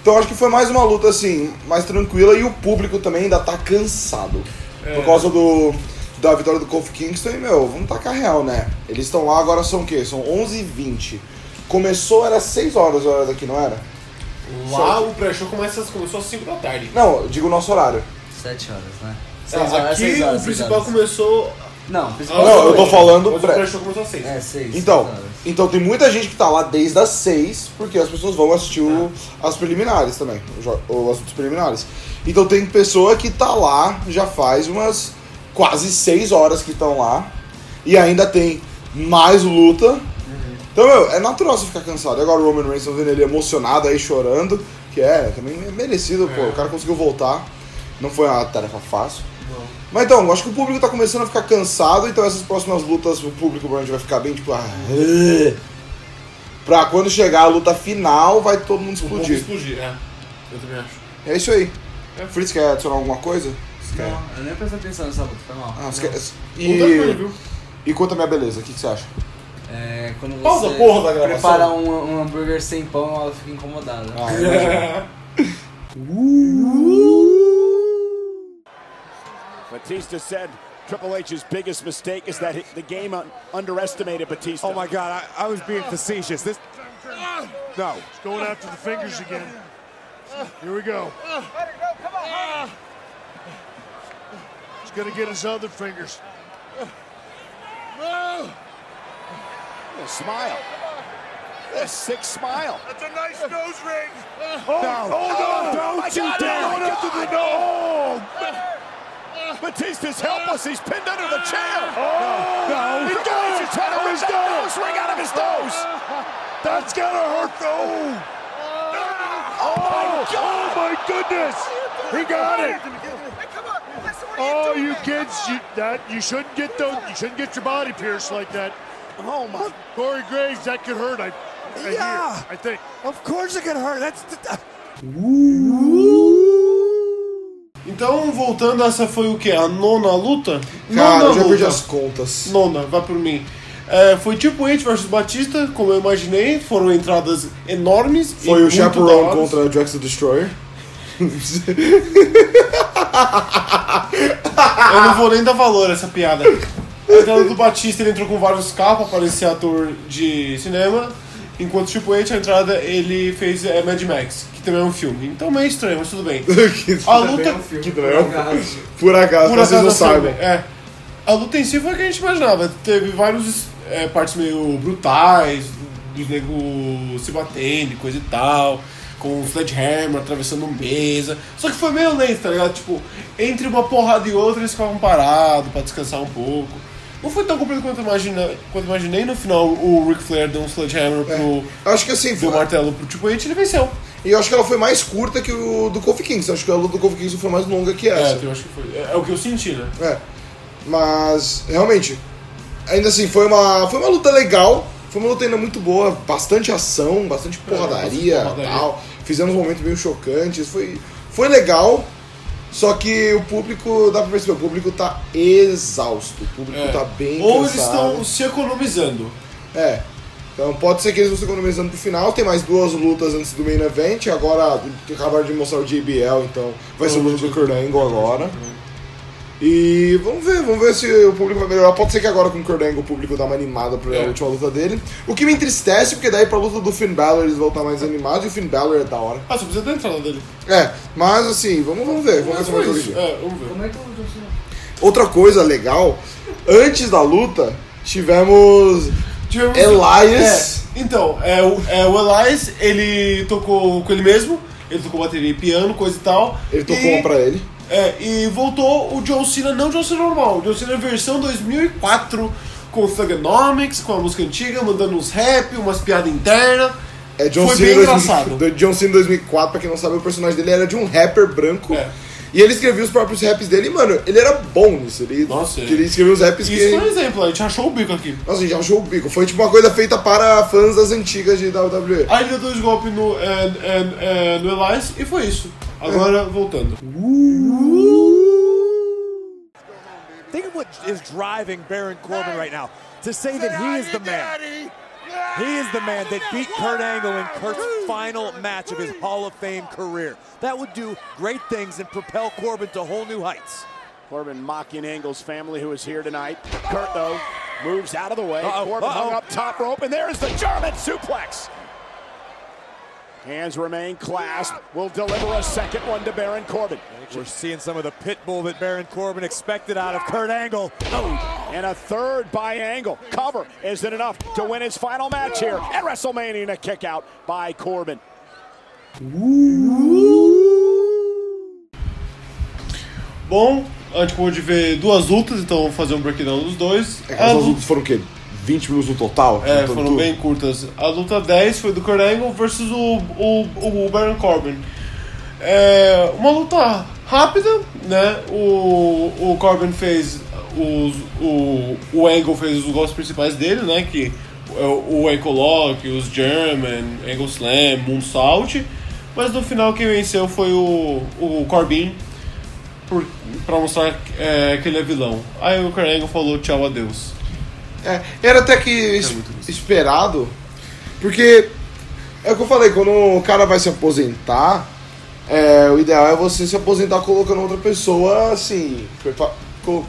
Então acho que foi mais uma luta assim, mais tranquila e o público também ainda tá cansado. Por causa da vitória do Kofi Kingston e, meu, vamos tacar real, né? Eles estão lá, agora são o quê? São 11h20. Começou, era 6 horas a hora daqui, não era? Lá o pré-show começou às 5 da tarde. Não, eu digo o nosso horário. 7 horas, né? 6 horas, aqui 6 horas, o principal começou Não, principalmente. Não, eu tô falando. O pré show começou às 6. É, 6. Então tem muita gente que tá lá desde as 6, porque as pessoas vão assistir as preliminares também. Os assuntos preliminares. Então tem pessoa que tá lá já faz umas quase 6 horas que estão lá. E ainda tem mais luta. Uhum. Então, meu, é natural você ficar cansado. E agora o Roman Reigns, vendo ele emocionado aí, chorando. Que também é merecido, pô. O cara conseguiu voltar. Não foi uma tarefa fácil. Não. Mas então, acho que o público tá começando a ficar cansado. Então essas próximas lutas, o público provavelmente vai ficar bem tipo... Pra quando chegar a luta final, vai todo mundo explodir. Vai explodir, eu também acho. É isso aí. Fritz, quer adicionar alguma coisa? Não, eu nem prestei atenção nessa luta, foi mal. Ah, e conta a minha beleza, o que você acha? Quando você prepara um hambúrguer sem pão, ela fica incomodada. Batista said Triple H's biggest mistake is that the game underestimated Batista. Oh my God, I was being facetious. This... No. It's going after the fingers again. Here we go. Let it go, come on. He's going to get his other fingers. Smile. That's sick smile. That's a nice nose ring. Hold on. Don't you dare. Batista's helpless. He's pinned under the chair. He got his head over his nose ring out of his nose. That's going to hurt. Oh, my goodness. He got it. Oh, you kids, you shouldn't get your body pierced like that. Oh my! Corey Graves, that could hurt. I hear. I think. Of course it could hurt. Então, voltando, essa foi o que? A nona luta? Cara, eu já perdi as contas. Nona, vai por mim. Foi Triple H versus Batista, como eu imaginei. Foram entradas enormes. Foi o Chaperone contra o Jax the Destroyer. Eu não vou nem dar valor a essa piada. Então, do Batista, ele entrou com vários capas, parecia ator de cinema. Enquanto Triple H, a entrada, ele fez Mad Max, que também é um filme. Então, meio estranho, mas tudo bem. A luta... Por acaso, vocês não sabem. A luta em si foi a que a gente imaginava. Teve várias partes meio brutais, dos negros se batendo, coisa e tal, com o Sledgehammer atravessando mesa. Só que foi meio lento, tá ligado? Tipo, entre uma porrada e outra, eles ficavam parados pra descansar um pouco. Não foi tão complicado quanto imaginei. No final, o Ric Flair deu um sledgehammer pro martelo pro Triple H e ele venceu. E eu acho que ela foi mais curta que o do Kofi Kingston. Acho que a luta do Kofi Kingston foi mais longa que essa. Eu acho que foi. É o que eu senti, né? Mas, realmente, ainda assim, foi uma luta legal. Foi uma luta ainda muito boa. Bastante ação, bastante porradaria e tal. Fizemos um momento meio chocante. Foi legal. Só que o público, dá pra perceber, o público tá exausto, o público tá bem cansado. Ou eles estão se economizando. Então pode ser que eles estão se economizando pro final, tem mais duas lutas antes do main event, agora acabaram de mostrar o JBL, então vai ser o luta do Kurt Angle agora. E vamos ver se o público vai melhorar. Pode ser que agora com o Kurt Angle o público dá uma animada pra última luta dele. O que me entristece, porque daí pra luta do Finn Balor eles vão estar mais animados e o Finn Balor é da hora. Só precisa da entrada dele. Mas assim, vamos ver. Como é que eu vou fazer? Outra coisa legal, antes da luta, tivemos Elias. Então, o Elias, ele tocou com ele mesmo, ele tocou bateria e piano, coisa e tal. Ele tocou uma pra ele. E voltou o John Cena, não o John Cena normal, o John Cena versão 2004, com Thugonomics, com a música antiga, mandando uns rap, umas piadas internas. Foi bem engraçado. John Cena 2004, pra quem não sabe, o personagem dele era de um rapper branco. E ele escrevia os próprios raps dele, e, mano, ele era bom nisso. Ele escrevia os raps que... Isso foi um exemplo, a gente achou o bico aqui. Nossa, a gente achou o bico. Foi tipo uma coisa feita para fãs das antigas de WWE. Aí ele deu dois golpes no Elias, e foi isso. Agora, voltando. Think of what is driving Baron Corbin right now. To say that he is the man. He is the man that beat Kurt Angle in Kurt's final match of his Hall of Fame career. That would do great things and propel Corbin to whole new heights. Corbin mocking Angle's family who is here tonight. Kurt, though, moves out of the way. Corbin hung up top rope, and there is the German suplex. Hands remain clasped. Will deliver a second one to Baron Corbin. We're seeing some of the pit bull that Baron Corbin expected out of Kurt Angle. Oh, and a third by Angle. Cover isn't enough to win his final match here at WrestleMania, and a kick out by Corbin. Bom, a gente pôde ver duas lutas, então vamos fazer um breakdown dos dois. As lutas foram o quê? 20 minutos no total? É, foram tudo bem curtas. A luta 10 foi do Kurt Angle versus o Baron Corbin. É uma luta rápida, né? O Corbin fez os... O Angle fez os golpes principais dele, né? Que é o Ankle Lock, os German, Angle Slam, Moonsault. Mas no final quem venceu foi o Corbin, pra mostrar que ele é vilão. Aí o Kurt Angle falou tchau, adeus. É, era até que esperado, porque é o que eu falei, quando o cara vai se aposentar, o ideal é você se aposentar colocando outra pessoa, assim,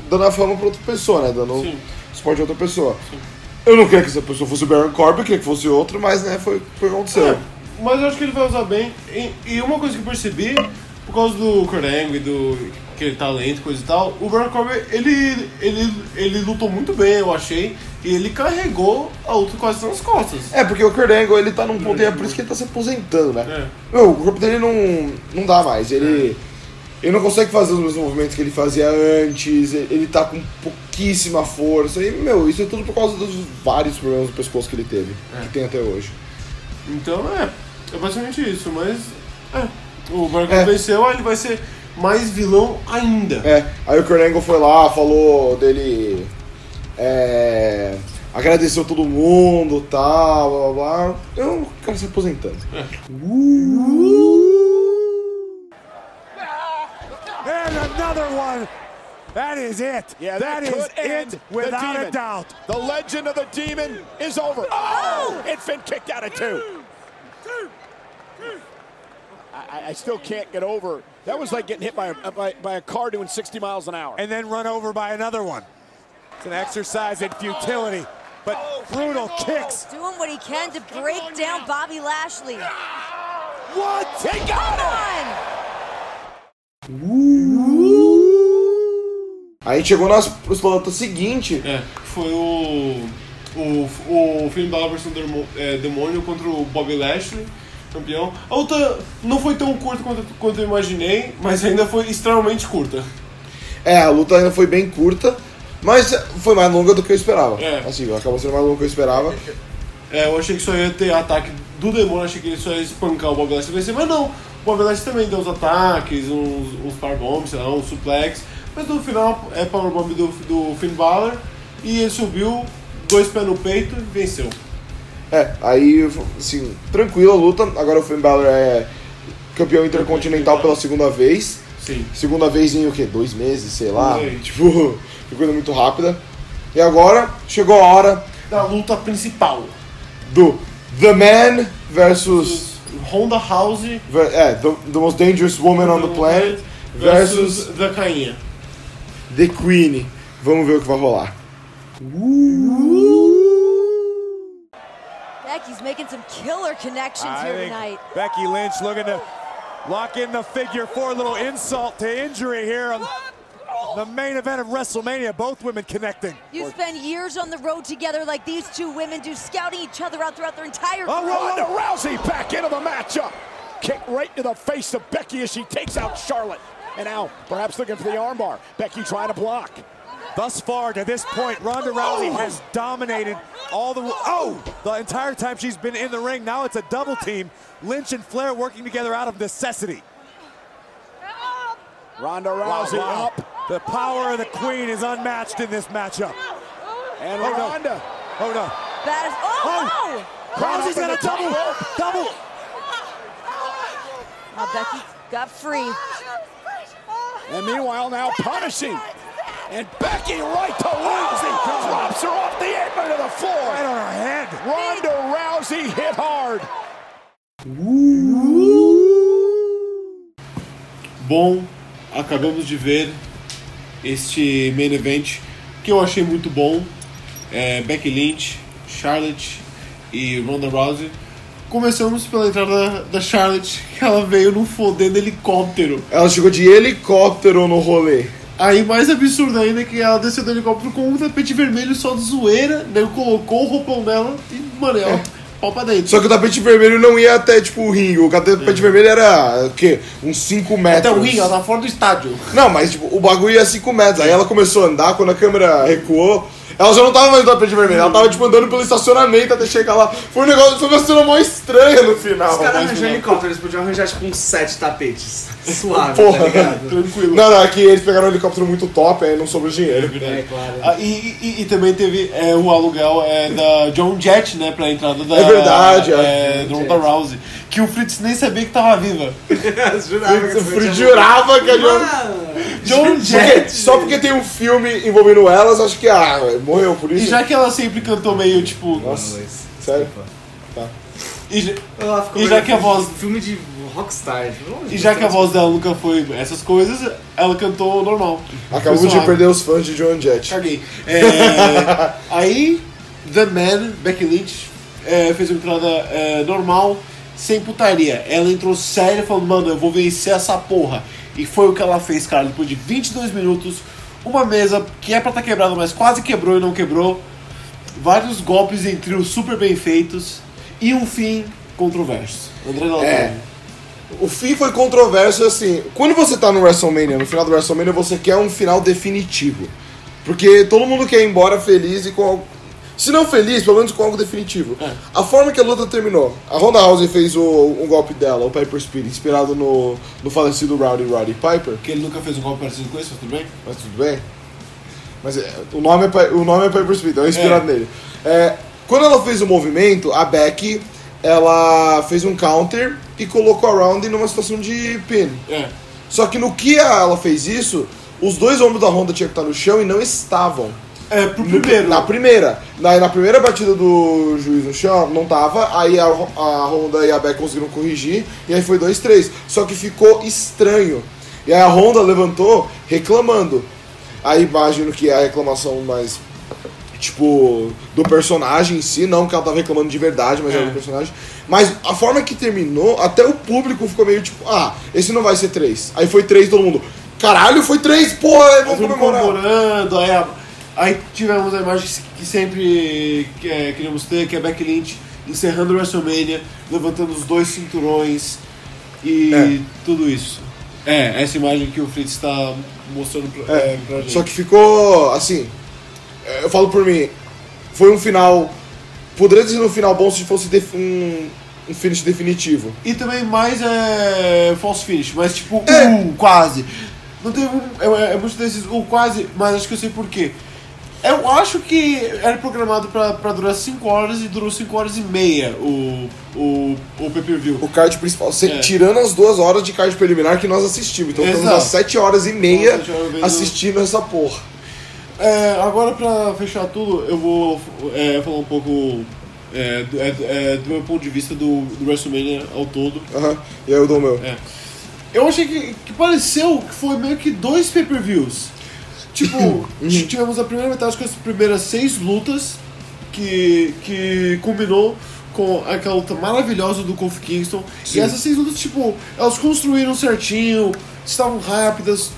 dando a fama pra outra pessoa, né, dando suporte a outra pessoa. Sim. Eu não queria que essa pessoa fosse o Baron Corbin, queria que fosse outro, mas, né, foi o que aconteceu. É, mas eu acho que ele vai usar bem, e uma coisa que eu percebi, por causa do Kurt Angle e do... aquele talento, coisa e tal, o Baron Corbin, ele lutou muito bem, eu achei, e ele carregou a luta quase nas costas. É, porque o Kurt Angle, ele tá num ponto, é por isso que ele tá se aposentando, né? É. Meu, o corpo dele não dá mais, ele não consegue fazer os mesmos movimentos que ele fazia antes, ele tá com pouquíssima força, e, meu, isso é tudo por causa dos vários problemas do pescoço que ele teve, que tem até hoje. Então, é basicamente isso, mas, o Baron Corbin venceu, aí ele vai ser... mais vilão ainda. É, aí o Kurt Angle foi lá, falou dele... agradeceu todo mundo, tal, blá, blá, blá. Eu não quero se aposentando. And another one. That is it. Yeah, that is it without a doubt. The legend of the demon is over. Oh! And Finn kicked out at two. I still can't get over. That was like getting hit by a car doing 60 miles an hour. And then run over by another one. It's an exercise in futility, but brutal kicks. Doing what he can to break down now. Bobby Lashley. What? He got it! Aí chegou nos lutas seguinte. Foi o Finn Balor versus Demônio contra o Bobby Lashley. Campeão. A luta não foi tão curta quanto eu imaginei, mas ainda foi extremamente curta. É, a luta ainda foi bem curta, mas foi mais longa do que eu esperava. Assim, acabou sendo mais longa do que eu esperava. Eu achei que só ia ter ataque do demônio, achei que ele só ia espancar o Bobby Lashley, mas não. O Bobby Lashley também deu uns ataques, uns powerbombs, sei lá, uns suplex, mas no final é powerbomb do Finn Balor e ele subiu, 2 pés no peito e venceu. Aí, assim, tranquila a luta. Agora o Finn Balor é campeão intercontinental pela segunda vez. Sim. Segunda vez em, 2 meses, sei lá. Tipo, coisa muito rápida. E agora, chegou a hora da luta principal. Do The Man versus... Ronda Rousey. The Most Dangerous Woman on the Planet versus... The Cainha. The Queen. Vamos ver o que vai rolar. Becky's making some killer connections here tonight. Becky Lynch looking to lock in the figure four, little insult to injury here on the main event of WrestleMania. Both women connecting. You spend years on the road together like these two women do, scouting each other out throughout their entire career. Ronda Rousey back into the matchup. Kick right to the face of Becky as she takes out Charlotte. And now perhaps looking for the armbar. Becky trying to block. Thus far, to this point, Ronda Rousey has dominated the entire time she's been in the ring. Now it's a double team. Lynch and Flair working together out of necessity. Ronda Rousey up. The power of the Queen is unmatched in this matchup. And Ronda. Oh, no. That is, Rousey's got a double. Now Becky got free. And meanwhile, now punishing. And Becky right to Rousey, drops her off the apron to the floor. Right on her head. Ronda Rousey hit hard. Bom, acabamos de ver este main event que eu achei muito bom. Becky Lynch, Charlotte e Ronda Rousey Começamos pela entrada da Charlotte, que ela veio num fodendo helicóptero. Ela chegou de helicóptero no rolê. Aí mais absurdo ainda é que ela desceu do helicóptero com um tapete vermelho só de zoeira, daí colocou o roupão dela e, mano, ela... pau pra dentro. Só que o tapete vermelho não ia até, tipo, o ringue. O tapete vermelho era, o quê? Uns 5 metros. Até o ringue, ela tava fora do estádio. Não, mas, tipo, o bagulho ia 5 metros. Aí ela começou a andar, quando a câmera recuou, ela já não tava mais no tapete vermelho. Ela tava, tipo, andando pelo estacionamento até chegar lá. Foi uma cena mó estranha no final. Os caras arranjaram helicóptero, eles podiam arranjar, tipo, uns 7 tapetes. Suave, porra, tá ligado? Tranquilo. Não, aqui eles pegaram um helicóptero muito top, aí não sobrou dinheiro. É, claro. Ah, e também teve o aluguel da John Jett, né, pra entrada da... É verdade, Ronda Rousey. Que o Fritz nem sabia que tava viva. Jurava que a John Jett. Só porque tem um filme envolvendo elas, acho que morreu por isso. E já que ela sempre cantou meio tipo... Nossa, sério? Tá. E já que a voz... Filme de rockstar. E já que a voz dela nunca foi essas coisas, ela cantou normal. Acabou de perder os fãs de John Jett. Caguei. Aí, The Man, Becky Lynch, fez uma entrada normal, sem putaria. Ela entrou séria, falando, mano, eu vou vencer essa porra. E foi o que ela fez, cara. Depois de 22 minutos, uma mesa que é pra estar quebrada, mas quase quebrou e não quebrou. Vários golpes em trio super bem feitos. E um fim controverso. André Lautaro. O fim foi controverso, assim... Quando você tá no WrestleMania, no final do WrestleMania, você quer um final definitivo. Porque todo mundo quer ir embora feliz e com algo... Se não feliz, pelo menos com algo definitivo. A forma que a luta terminou. A Ronda Rousey fez um golpe dela, o Piper Spear, inspirado no falecido Rowdy Piper. Que ele nunca fez um golpe parecido com esse, mas tudo bem? Mas o nome é Piper Spear, então é inspirado nele. Quando ela fez o movimento, a Becky, ela fez um counter e colocou a Round numa situação de pin. Só que no que ela fez isso, os dois ombros da Ronda tinham que estar no chão e não estavam. Na primeira batida do juiz no chão, não tava. Aí a Ronda e a Beck conseguiram corrigir. E aí foi 2-3. Só que ficou estranho. E aí a Ronda levantou reclamando. Aí imagino que é a reclamação mais, tipo, do personagem em si. Não que ela tava reclamando de verdade, mas era do personagem. Mas a forma que terminou, até o público ficou meio tipo, esse não vai ser 3. Aí foi 3 todo mundo. Caralho, foi 3, porra, aí vamos comemorando. Aí tivemos a imagem que sempre queríamos ter, que é Becky Lynch encerrando o WrestleMania, levantando os 2 cinturões e tudo isso. Essa imagem que o Fritz está mostrando pra gente. Só que ficou, assim, eu falo por mim, foi um final, poderia ser um final bom se fosse um finish definitivo. E também mais false finish, mas tipo, quase. Não teve muito desses, quase, mas acho que eu sei porquê. Eu acho que era programado pra durar 5 horas e durou 5 horas e meia o pay-per-view. O card principal. Tirando as 2 horas de card preliminar que nós assistimos. Então estamos às 7 horas e meia assistindo essa porra. Agora, pra fechar tudo, eu vou falar um pouco do meu ponto de vista do WrestleMania ao todo. E aí eu dou o meu. Eu achei que pareceu que foi meio que 2 pay-per-views. Tipo, tivemos a primeira metade com as primeiras 6 lutas, que culminou com aquela luta maravilhosa do Kofi Kingston. Sim. E essas 6 lutas, tipo, elas construíram certinho, estavam rápidas,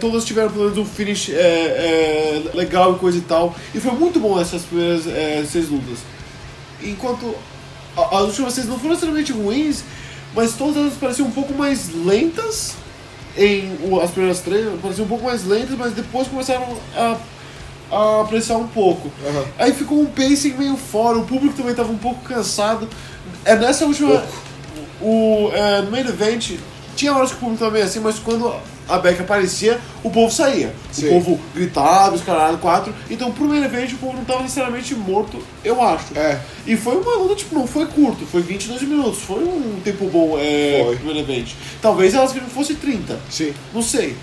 todas tiveram pelo menos um finish legal e coisa e tal. E foi muito bom essas primeiras 6 lutas. Enquanto as últimas 6 não foram necessariamente ruins, mas todas elas pareciam um pouco mais lentas. As primeiras 3 pareciam um pouco mais lentas, mas depois começaram a apressar um pouco. Aí ficou um pacing meio fora, o público também estava um pouco cansado. Nessa última, no main event, tinha horas que o público estava meio assim, mas quando a Beck aparecia, o povo saía. Sim. O povo gritava, os caralho, 4. Então pro main event o povo não estava necessariamente morto, eu acho. E foi uma luta, tipo, não foi curto, foi 22 minutos, foi um tempo bom pro main event. Talvez elas que não fosse 30. Sim. Não sei.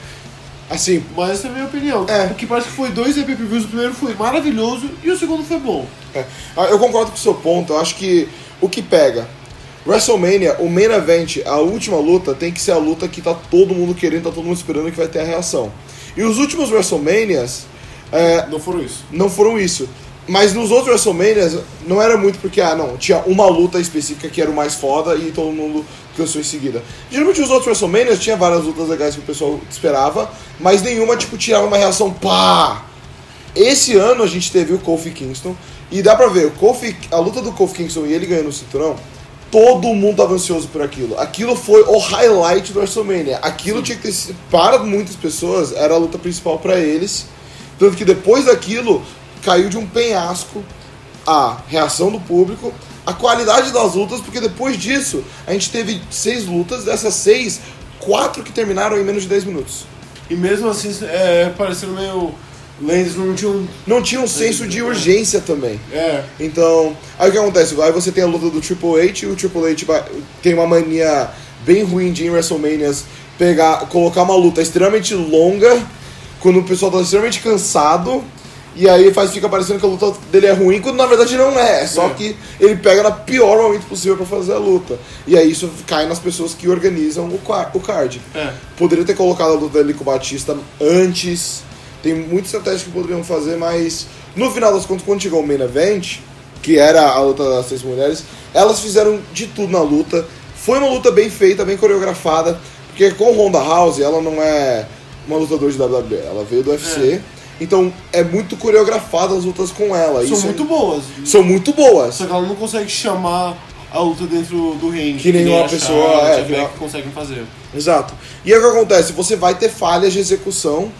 Assim. Mas essa é a minha opinião. Porque parece que foi 2 pay-per-views, o primeiro foi maravilhoso e o segundo foi bom. Eu concordo com o seu ponto, eu acho que o que pega. WrestleMania, o main event, a última luta, tem que ser a luta que tá todo mundo querendo, tá todo mundo esperando que vai ter a reação. E os últimos WrestleManias... não foram isso. Mas nos outros WrestleManias não era muito porque, tinha uma luta específica que era o mais foda e todo mundo cansou em seguida. Geralmente os outros WrestleManias tinha várias lutas legais que o pessoal esperava, mas nenhuma, tirava uma reação pá! Esse ano a gente teve o Kofi Kingston, e dá pra ver, a luta do Kofi Kingston e ele ganhando o cinturão, todo mundo tava ansioso por aquilo. Aquilo foi o highlight do WrestleMania. Aquilo tinha que ter, para muitas pessoas, era a luta principal pra eles. Tanto que depois daquilo, caiu de um penhasco a reação do público, a qualidade das lutas, porque depois disso a gente teve 6 lutas, dessas 6, 4 que terminaram em menos de 10 minutos. E mesmo assim, parecendo meio... Eles não tinham um senso de urgência também. É. Então, aí o que acontece? Aí você tem a luta do Triple H, e o Triple H tem uma mania bem ruim de, em WrestleManias, colocar uma luta extremamente longa, quando o pessoal tá extremamente cansado, e aí fica parecendo que a luta dele é ruim, quando na verdade não é. Só que ele pega no pior momento possível pra fazer a luta. E aí isso cai nas pessoas que organizam o card. É. Poderia ter colocado a luta dele com o Batista antes... Tem muitas estratégias que poderiam fazer, mas no final das contas, quando chegou o main event, que era a luta das 6 mulheres, elas fizeram de tudo na luta. Foi uma luta bem feita, bem coreografada, porque com Ronda Rousey, ela não é uma lutadora de WWE, ela veio do UFC. Então é muito coreografada as lutas com ela. São muito boas. Só que ela não consegue chamar a luta dentro do ringue. Que nenhuma pessoa... que conseguem fazer. Exato. E aí o que acontece? Você vai ter falhas de execução,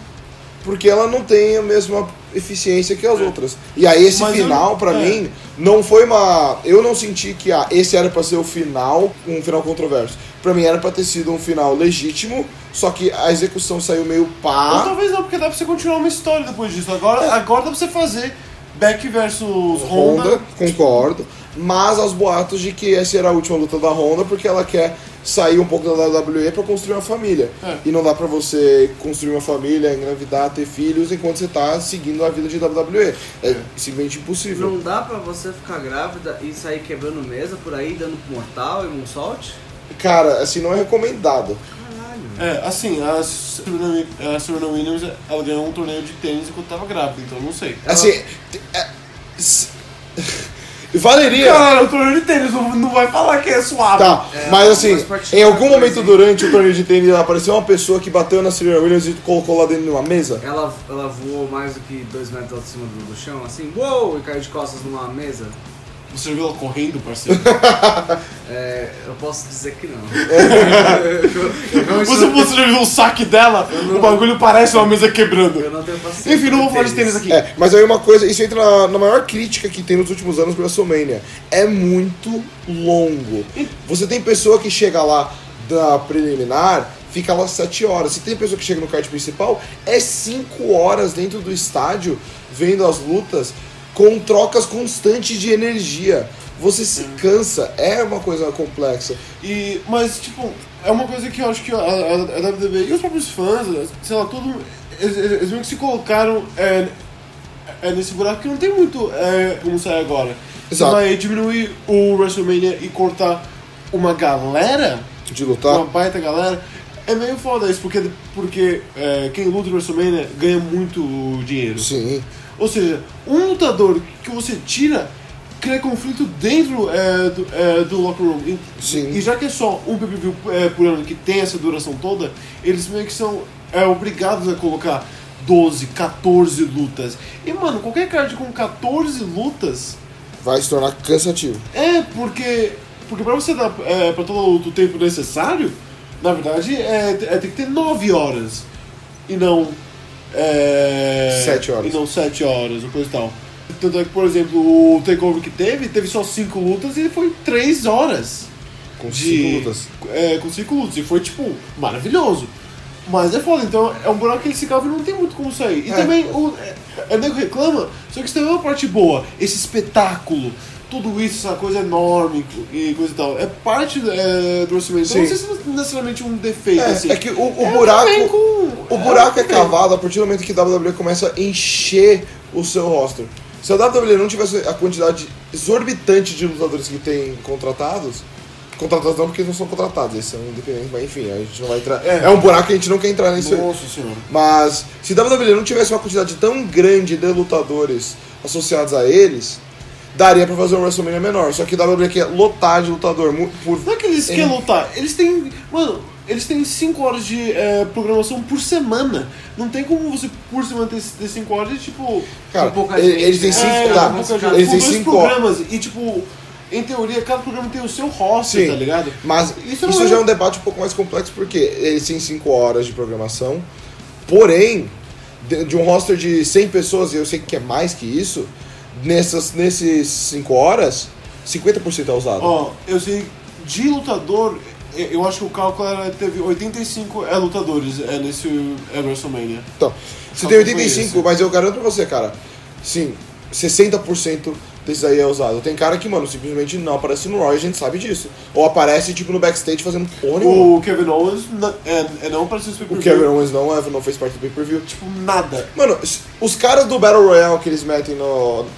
porque ela não tem a mesma eficiência que as outras. E aí esse final, pra mim, não foi uma... Eu não senti que esse era pra ser o final, um final controverso. Pra mim era pra ter sido um final legítimo, só que a execução saiu meio pá. Ou talvez não, porque dá pra você continuar uma história depois disso. Agora dá pra você fazer Beck versus Ronda. Concordo. Mas aos boatos de que essa era a última luta da Ronda, porque ela quer sair um pouco da WWE pra construir uma família. E não dá pra você construir uma família, engravidar, ter filhos, enquanto você tá seguindo a vida de WWE. É simplesmente impossível. Não dá pra você ficar grávida e sair quebrando mesa por aí, dando mortal e moonsault? Cara, assim, não é recomendado. Caralho. A Serena Williams, ela ganhou um torneio de tênis enquanto tava grávida, então não sei. Valeria. Cara, o torneio de tênis não vai falar que é suave. Tá, mas assim, em algum momento durante o torneio de tênis apareceu uma pessoa que bateu na Serena Williams e colocou lá dentro de uma mesa? Ela voou mais do que 2 metros de cima do chão, assim, uou, e caiu de costas numa mesa. Você viu ela correndo, parceiro? Eu posso dizer que não. Você já viu o saque dela? O bagulho parece uma mesa quebrando. Eu não tenho paciência. Enfim, não vou falar de tênis aqui. Mas aí uma coisa, isso entra na maior crítica que tem nos últimos anos pro WrestleMania. É muito longo. Você tem pessoa que chega lá da preliminar, fica lá 7 horas. Se tem pessoa que chega no card principal, é 5 horas dentro do estádio, vendo as lutas, com trocas constantes de energia. Você se cansa, é uma coisa complexa. Mas, é uma coisa que eu acho que a WWE e os próprios fãs, sei lá, tudo, eles meio que se colocaram nesse buraco que não tem muito como sair agora. Exato. Mas diminuir o WrestleMania e cortar uma galera de lutar, uma baita galera, é meio foda isso, porque quem luta no WrestleMania ganha muito dinheiro. Sim. Ou seja, um lutador que você tira cria conflito dentro do locker room. E já que é só um pay-per-view por ano que tem essa duração toda, eles meio que são obrigados a colocar 12, 14 lutas. E, mano, qualquer card com 14 lutas vai se tornar cansativo. Porque pra você dar pra todo o tempo necessário, na verdade, tem que ter 9 horas e não... 7 horas. E não 7 horas, ou coisa e tal. Tanto é que, por exemplo, o takeover que teve só 5 lutas e foi 3 horas. Com 5 lutas. Com 5 lutas. E foi, maravilhoso. Mas é foda, então é um buraco que ele se cava e não tem muito como sair. E também, o nego reclama, só que isso também é uma parte boa. Esse espetáculo, tudo isso, essa coisa enorme e coisa e tal. É parte do orçamento. Então não sei se é necessariamente um defeito, assim. É que o buraco... O buraco é cavado a partir do momento que a WWE começa a encher o seu roster. Se a WWE não tivesse a quantidade exorbitante de lutadores que tem contratados, Contratados não, porque eles não são contratados, eles são independentes, mas enfim, a gente não vai entrar. É um buraco que a gente não quer entrar nisso. Nossa senhora. Mas se a WWE não tivesse uma quantidade tão grande de lutadores associados a eles, daria pra fazer um WrestleMania menor. Só que a WWE quer lotar de lutador. Não é que eles querem lotar, eles têm. Mano, eles têm 5 horas de programação por semana. Não tem como você por semana ter 5 horas de tipo. Cara, eles têm 5 programas. E tipo. Em teoria, cada programa tem o seu roster, sim, tá ligado? Mas isso já é um debate um pouco mais complexo, porque eles têm 5 horas de programação, porém, de um roster de 100 pessoas, e eu sei que é mais que isso, nesses 5 horas, 50% é usado. Ó, eu sei, de lutador, eu acho que o cálculo teve 85 lutadores nesse WrestleMania. Então, você tem 85, mas eu garanto pra você, cara, sim, 60%... desses aí é usado. Tem cara que, mano, simplesmente não aparece no Raw e a gente sabe disso. Ou aparece, tipo, no backstage fazendo pônei. O Kevin Owens não apareceu no pay-per-view. O Kevin Owens não fez parte do pay-per-view. Tipo, nada. Mano, os caras do Battle Royale que eles metem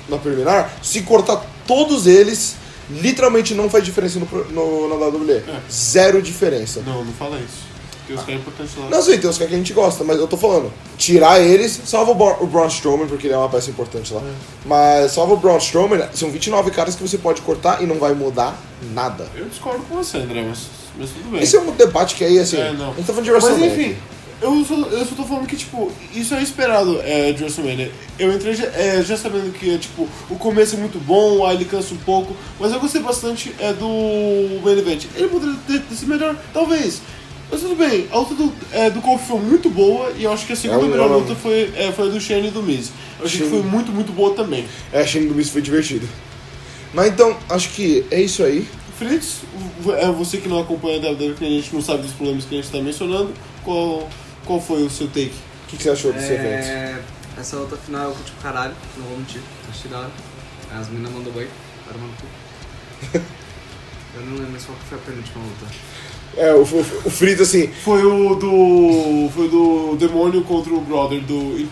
na preliminar, se cortar todos eles, literalmente não faz diferença na WWE. É. Zero diferença. Não fala isso. Tem os caras importantes lá. Não sei, tem os caras que a gente gosta, mas eu tô falando. Tirar eles, salva o Braun Strowman, porque ele é uma peça importante lá. É. Mas salva o Braun Strowman, são 29 caras que você pode cortar e não vai mudar nada. Eu discordo com você, André, mas tudo bem. Esse é um debate que aí, assim, a gente tá falando de WrestleMania. Mas enfim, eu só tô falando que, tipo, isso é esperado de WrestleMania. Eu entrei já sabendo que, tipo, o começo é muito bom, aí ele cansa um pouco, mas eu gostei bastante do main event. Ele poderia ter sido melhor? Talvez. Mas tudo bem, a luta do Kofi foi muito boa e eu acho que a segunda melhor luta foi a do Shane e do Miz. Eu achei que foi muito, muito boa também. A Shane e do Miz foi divertido. Mas então, acho que é isso aí. Fritz, você que não acompanha a WWE, que a gente não sabe dos problemas que a gente está mencionando, qual foi o seu take? O que você achou desse evento? Essa luta final eu curti pro caralho, não vou mentir, achei da hora. As meninas mandou bem, agora mandou tudo. Eu não lembro mais qual foi a penúltima luta. O Fritz, assim... Foi o do Demônio contra o Brother do...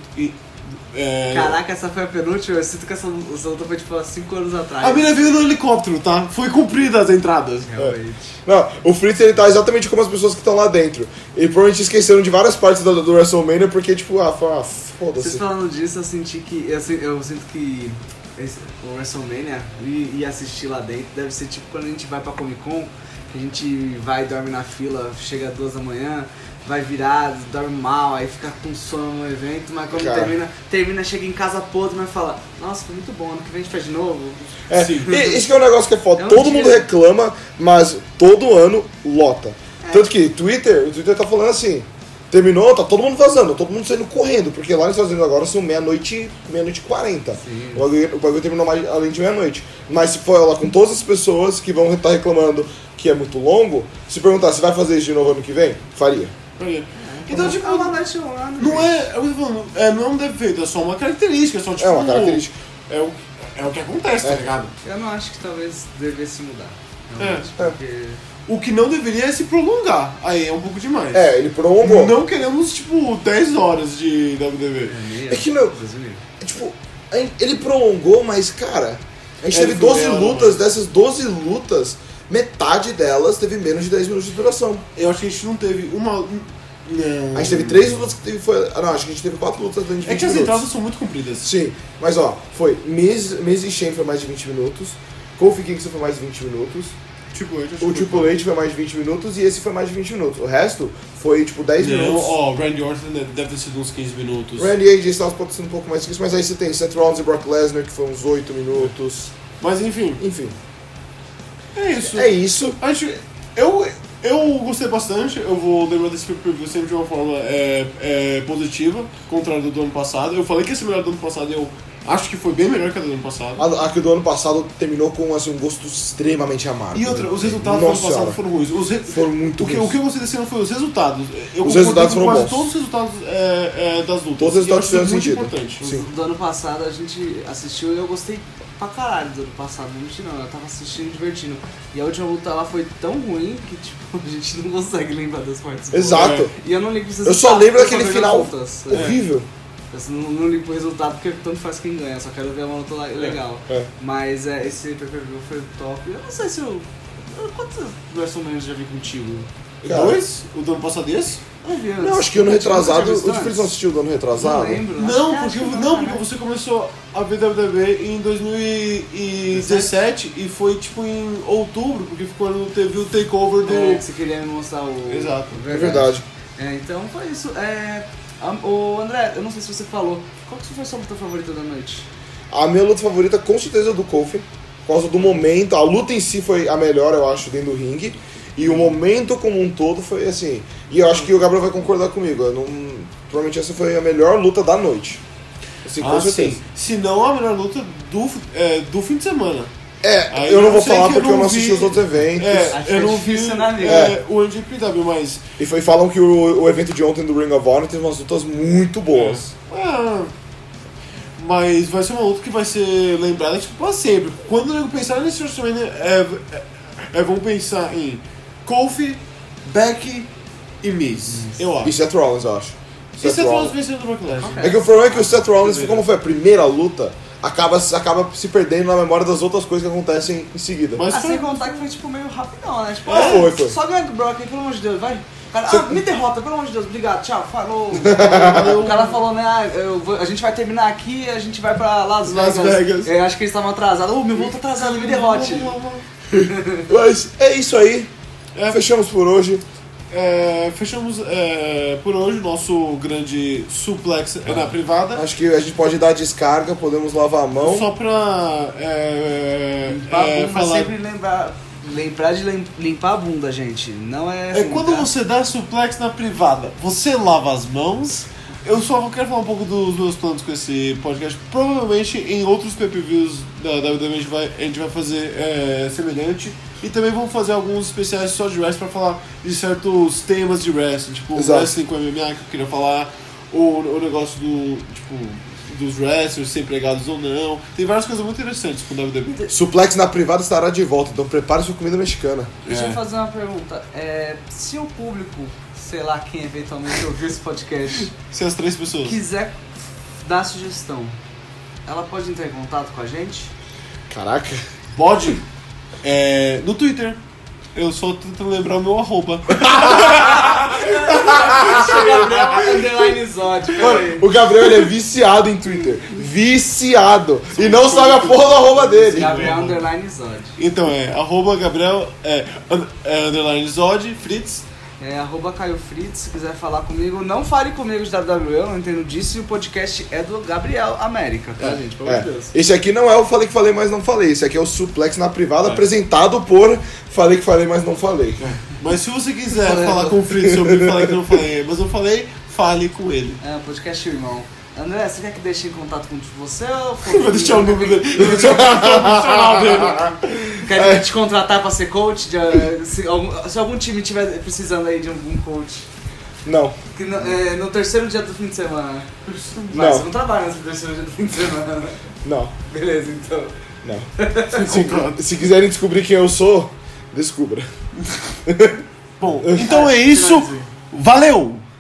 Caraca, essa foi a penúltima. Eu sinto que essa luta foi, tipo, há 5 anos atrás. A mina veio no helicóptero, tá? Foi cumprida as entradas. Realmente. Não, o Fritz, ele tá exatamente como as pessoas que estão lá dentro. E provavelmente esqueceram de várias partes do WrestleMania, porque, tipo, foda-se. Vocês falando disso, eu senti que... Eu sinto que... O WrestleMania e assistir lá dentro deve ser, tipo, quando a gente vai pra Comic Con... A gente vai, dorme na fila, chega às 2 da manhã, vai virado, dorme mal, aí fica com sono no evento, mas quando termina, chega em casa podre, mas fala, nossa, foi muito bom, ano que vem a gente faz de novo. Sim. Isso que é um negócio que é foda, todo mundo reclama, mas todo ano lota. Tanto que o Twitter tá falando assim, terminou, tá todo mundo vazando, todo mundo saindo correndo, porque lá nos Estados Unidos agora são meia-noite e 40. Sim. O bagulho terminou mais além de meia-noite. Mas se for lá com todas as pessoas que vão estar reclamando que é muito longo, se perguntar se vai fazer isso de novo ano que vem, faria. Então, tipo, não é um defeito, é só uma característica, é só tipo... É uma característica. É o que acontece, tá ligado? Eu não acho que talvez devesse mudar. Porque... O que não deveria é se prolongar. Aí é um pouco demais. Ele prolongou. Não queremos, tipo, 10 horas de WWE. É que, meu... Tipo, ele prolongou, mas, cara... A gente teve 12 lutas, dessas 12 lutas... Metade delas teve menos de 10 minutos de duração. Eu acho que a gente não teve uma... Não. A gente teve 3 lutas que teve... Acho que a gente teve 4 lutas dentro de 20 minutos. É que as entradas são muito compridas. Sim, mas foi Miz e Shane foi mais de 20 minutos, Kofi Kingston foi mais de 20 minutos, o Triple H foi mais de 20 minutos e esse foi mais de 20 minutos. O resto foi tipo 10 minutos. Randy Orton deve ter sido uns 15 minutos. Randy AJ Styles pode ser um pouco mais que isso, mas aí você tem Seth Rollins e Brock Lesnar que foi uns 8 minutos. Mas enfim. É isso. Eu gostei bastante, eu vou lembrar desse preview sempre de uma forma positiva, contrário do ano passado. Eu falei que esse melhor do ano passado, eu acho que foi bem melhor que a do ano passado. A que do ano passado terminou com assim, um gosto extremamente amargo. E outra, os resultados do ano passado foram ruins. Foram muito ruins. O que eu gostei desse ano foi os resultados. Os resultados foram bons. Todos os resultados das lutas. Todos os resultados fizeram sentido. Sim. Do ano passado a gente assistiu e eu gostei pra caralho do ano passado, não mentira não, eu tava assistindo e divertindo. E a última luta lá foi tão ruim que, tipo, a gente não consegue lembrar das partes. Exato. E eu não ligo pro resultado. Eu só lembro daquele final horrível. Eu não ligo pro resultado porque tanto faz quem ganha, só quero ver uma luta legal. Mas esse PPV foi top. Eu não sei se eu Quantos WrestleMania já vi contigo? Cara, dois? O do ano passado desse? Não, acho que o ano retrasado. O de Frisão assistiu o do ano retrasado? Não lembro. Não, porque você começou a ver WWE em 2017 e foi tipo em outubro, porque quando teve o takeover do. É, que você queria me mostrar o. Exato. É verdade. É, então foi isso. O André, eu não sei se você falou, qual que foi a sua luta favorita da noite? A minha luta favorita com certeza é do Kofi, por causa do momento. A luta em si foi a melhor, eu acho, dentro do ringue. E o momento como um todo foi assim. E eu acho que o Gabriel vai concordar comigo. Provavelmente essa foi a melhor luta da noite. Assim, com certeza. Sim. Se não a melhor luta do fim de semana. É, eu não vou falar porque eu não assisti os outros eventos. Eu não vi o NJPW, mas... E falam que o evento de ontem do Ring of Honor teve umas lutas muito boas. Mas vai ser uma luta que vai ser lembrada tipo pra sempre. Quando eu pensar nesse WrestleMania, vão pensar em Kofi, Becky e Miz. Eu acho. E Seth Rollins, eu acho. E Seth Rollins vencendo o Brock Lesnar. Okay. É que o problema é que o Seth Rollins, como foi a primeira luta, acaba se perdendo na memória das outras coisas que acontecem em seguida. Mas sem contar que foi tipo meio rapidão, né? Tipo, foi. Só ganha do Brock, pelo amor de Deus, vai. Cara, me derrota, pelo amor de Deus, obrigado, tchau, falou. O cara falou, né, a gente vai terminar aqui, a gente vai pra Las Vegas. Eu acho que eles estavam atrasados. Meu voo tá atrasado, me derrote. Mas é isso aí. Fechamos por hoje. Por hoje o nosso grande suplex na privada. Acho que a gente pode dar descarga, podemos lavar a mão. Só pra falar. Sempre lembrar de limpar a bunda, gente. Não é. Quando você dá suplex na privada, você lava as mãos. Eu só quero falar um pouco dos meus planos com esse podcast. Provavelmente em outros pay-per-views da WWE a gente vai fazer semelhante. E também vamos fazer alguns especiais só de wrestling pra falar de certos temas de wrestling. Tipo, exato. Wrestling com MMA, que eu queria falar. O negócio do, tipo, dos wrestlers, ser empregados ou não. Tem várias coisas muito interessantes com o WWE. Suplex na privada estará de volta, então prepare sua comida mexicana. Deixa eu fazer uma pergunta. Se o público... sei lá quem eventualmente ouviu esse podcast, se as três pessoas quiser dar sugestão, ela pode entrar em contato com a gente? Caraca, pode? No Twitter. Eu só tento lembrar o meu @. O Gabriel, ele é viciado em Twitter. Viciado. E não sabe a porra do @ dele. Gabriel _Zod. Então @Gabriel _Zod Fritz. @CaioFritz, se quiser falar comigo, não fale comigo de WWE, eu não entendo disso, e o podcast é do Gabriel América, tá, gente? Pelo amor de Deus. Esse aqui não é o Falei Que Falei, Mas Não Falei, esse aqui é o Suplex na Privada, apresentado por Falei Que Falei, Mas Não Falei. Mas se você quiser falar com o Fritz sobre o que falei que não falei, mas eu falei, fale com ele. É, podcast irmão. André, você quer que deixe em contato com você ou... Eu vou deixar o número dele. Eu vou deixar o profissional dele. Quer te contratar pra ser coach? Se algum time estiver precisando aí de algum coach. Não. No terceiro dia do fim de semana. Mas não. Você não trabalha no terceiro dia do fim de semana. Não. Beleza, então. Não. Se quiserem descobrir quem eu sou, descubra. Bom, então é isso. Valeu!